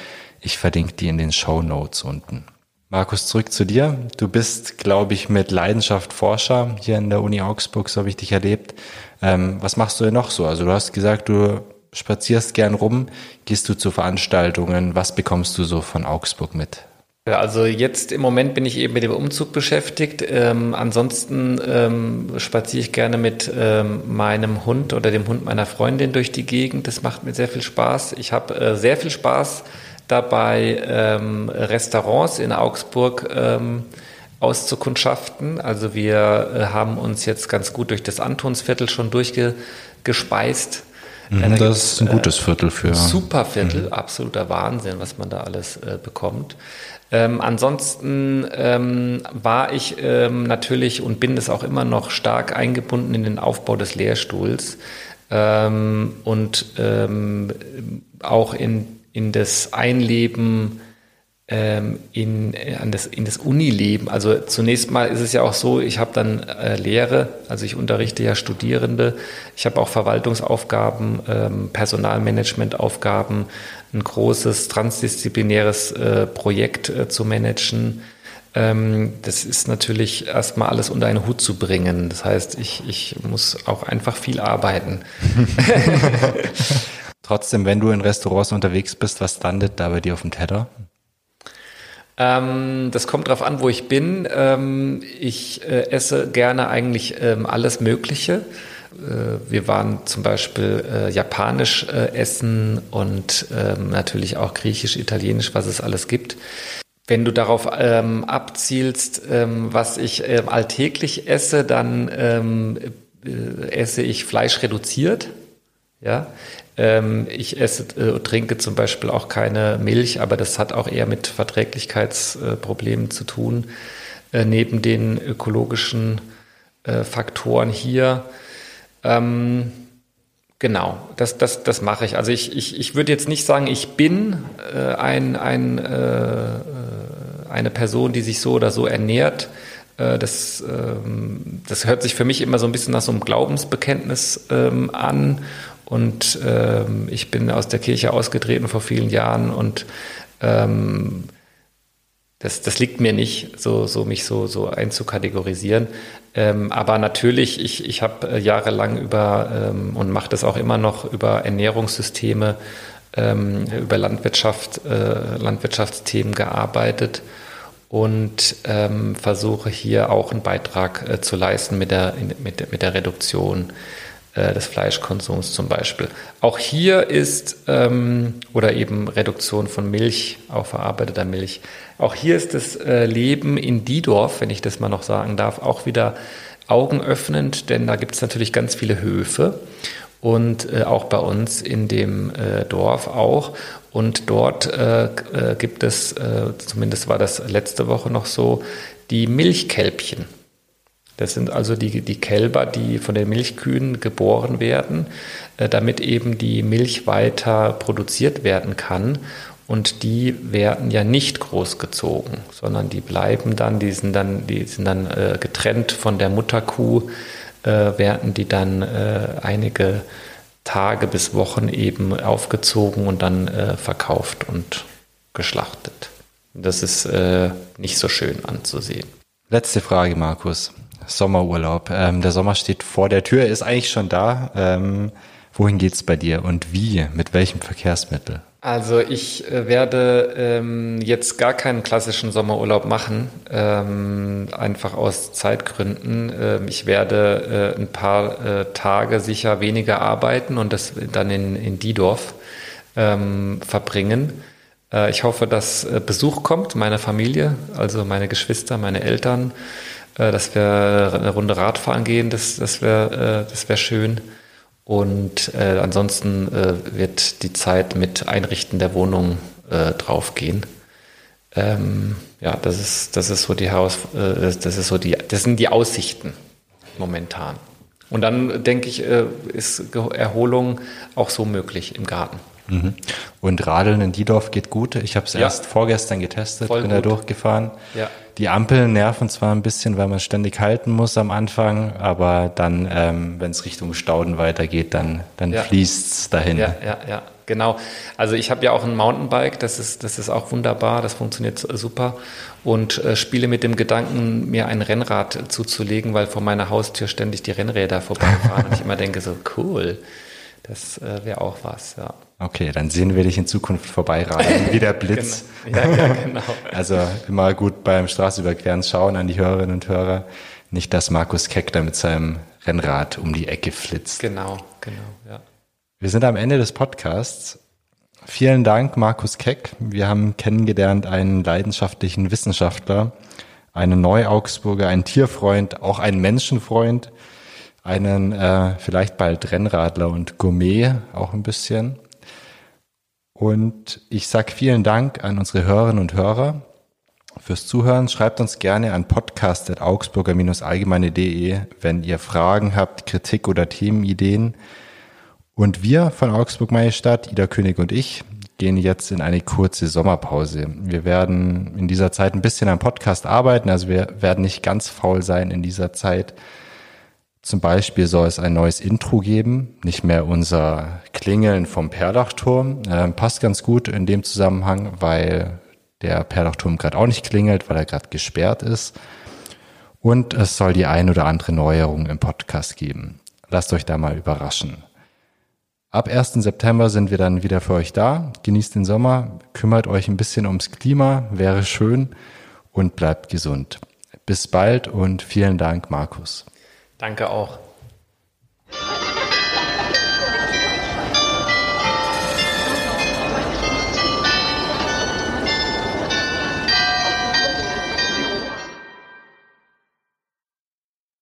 Ich verlinke die in den Shownotes unten. Markus, zurück zu dir. Du bist, glaube ich, mit Leidenschaft Forscher hier in der Uni Augsburg, so habe ich dich erlebt. Was machst du denn noch so? Also du hast gesagt, du spazierst gern rum. Gehst du zu Veranstaltungen? Was bekommst du so von Augsburg mit? Ja, also jetzt im Moment bin ich eben mit dem Umzug beschäftigt. Ansonsten spaziere ich gerne mit meinem Hund oder dem Hund meiner Freundin durch die Gegend. Das macht mir sehr viel Spaß. Ich habe sehr viel Spaß dabei, Restaurants in Augsburg auszukundschaften. Also wir haben uns jetzt ganz gut durch das Antonsviertel schon durchgespeist. Das ist ein gutes Viertel für... Super Viertel, absoluter Wahnsinn, was man da alles bekommt. Ansonsten war ich natürlich und bin es auch immer noch stark eingebunden in den Aufbau des Lehrstuhls und auch in das Einleben in das Unileben. Also zunächst mal ist es ja auch so, ich habe dann Lehre, also ich unterrichte ja Studierende, ich habe auch Verwaltungsaufgaben, Personalmanagementaufgaben, ein großes transdisziplinäres Projekt zu managen. Das ist natürlich erstmal alles unter einen Hut zu bringen. Das heißt, ich muss auch einfach viel arbeiten. Trotzdem, wenn du in Restaurants unterwegs bist, was landet da bei dir auf dem Teller? Das kommt drauf an, wo ich bin. Ich esse gerne eigentlich alles Mögliche. Wir waren zum Beispiel japanisch essen und natürlich auch griechisch, italienisch, was es alles gibt. Wenn du darauf abzielst, was ich alltäglich esse, dann esse ich Fleisch reduziert. Ja, ich trinke zum Beispiel auch keine Milch, aber das hat auch eher mit Verträglichkeitsproblemen zu tun, neben den ökologischen Faktoren hier. Genau, das mache ich. Also ich würde jetzt nicht sagen, ich bin eine Person, die sich so oder so ernährt. Das hört sich für mich immer so ein bisschen nach so einem Glaubensbekenntnis an. Und ich bin aus der Kirche ausgetreten vor vielen Jahren und das liegt mir nicht, mich so einzukategorisieren. Aber natürlich, ich habe jahrelang und mache das auch immer noch über Ernährungssysteme, über Landwirtschaft, Landwirtschaftsthemen gearbeitet und versuche hier auch einen Beitrag zu leisten mit der Reduktion des Fleischkonsums zum Beispiel. Auch hier ist, oder eben Reduktion von Milch, auch verarbeiteter Milch, auch hier ist das Leben in Diedorf, wenn ich das mal noch sagen darf, auch wieder augenöffnend, denn da gibt es natürlich ganz viele Höfe und auch bei uns in dem Dorf auch. Und dort gibt es, zumindest war das letzte Woche noch so, die Milchkälbchen. Das sind also die Kälber, die von den Milchkühen geboren werden, damit eben die Milch weiter produziert werden kann. Und die werden ja nicht großgezogen, sondern die bleiben dann, die sind dann getrennt von der Mutterkuh, werden die dann einige Tage bis Wochen eben aufgezogen und dann verkauft und geschlachtet. Das ist nicht so schön anzusehen. Letzte Frage, Markus. Sommerurlaub. Der Sommer steht vor der Tür, ist eigentlich schon da. Wohin geht's bei dir und wie? Mit welchem Verkehrsmittel? Also ich werde jetzt gar keinen klassischen Sommerurlaub machen, einfach aus Zeitgründen. Ich werde ein paar Tage sicher weniger arbeiten und das dann in Diedorf verbringen. Ich hoffe, dass Besuch kommt, meine Familie, also meine Geschwister, meine Eltern, dass wir eine Runde Radfahren gehen, das wäre schön. Und ansonsten wird die Zeit mit Einrichten der Wohnung draufgehen. Ja, das sind die Aussichten. momentan. Und dann, denke ich, ist Erholung auch so möglich im Garten. Mhm. Und Radeln in Diedorf geht gut. Ich habe es erst vorgestern getestet, voll bin gut da durchgefahren. Ja. Die Ampeln nerven zwar ein bisschen, weil man ständig halten muss am Anfang, aber dann, wenn es Richtung Stauden weitergeht, dann fließt es dahin. Ja, genau. Also ich habe ja auch ein Mountainbike, das ist auch wunderbar, das funktioniert super und spiele mit dem Gedanken, mir ein Rennrad zuzulegen, weil vor meiner Haustür ständig die Rennräder vorbeifahren und ich immer denke so, cool, das wäre auch was, ja. Okay, dann sehen wir dich in Zukunft vorbeiradeln, wie der Blitz. Genau. Ja, genau. Also immer gut beim Straßenüberqueren schauen an die Hörerinnen und Hörer. Nicht, dass Markus Keck da mit seinem Rennrad um die Ecke flitzt. Genau, ja. Wir sind am Ende des Podcasts. Vielen Dank, Markus Keck. Wir haben kennengelernt einen leidenschaftlichen Wissenschaftler, einen Neu-Augsburger, einen Tierfreund, auch einen Menschenfreund, einen vielleicht bald Rennradler und Gourmet auch ein bisschen. Und ich sage vielen Dank an unsere Hörerinnen und Hörer fürs Zuhören. Schreibt uns gerne an podcast@augsburger-allgemeine.de, wenn ihr Fragen habt, Kritik oder Themenideen. Und wir von Augsburg Meine Stadt, Ida König und ich, gehen jetzt in eine kurze Sommerpause. Wir werden in dieser Zeit ein bisschen am Podcast arbeiten, also wir werden nicht ganz faul sein in dieser Zeit. Zum Beispiel soll es ein neues Intro geben, nicht mehr unser Klingeln vom Perlachturm. Passt ganz gut in dem Zusammenhang, weil der Perlachturm gerade auch nicht klingelt, weil er gerade gesperrt ist. Und es soll die ein oder andere Neuerung im Podcast geben. Lasst euch da mal überraschen. Ab 1. September sind wir dann wieder für euch da. Genießt den Sommer, kümmert euch ein bisschen ums Klima, wäre schön und bleibt gesund. Bis bald und vielen Dank, Markus. Danke auch.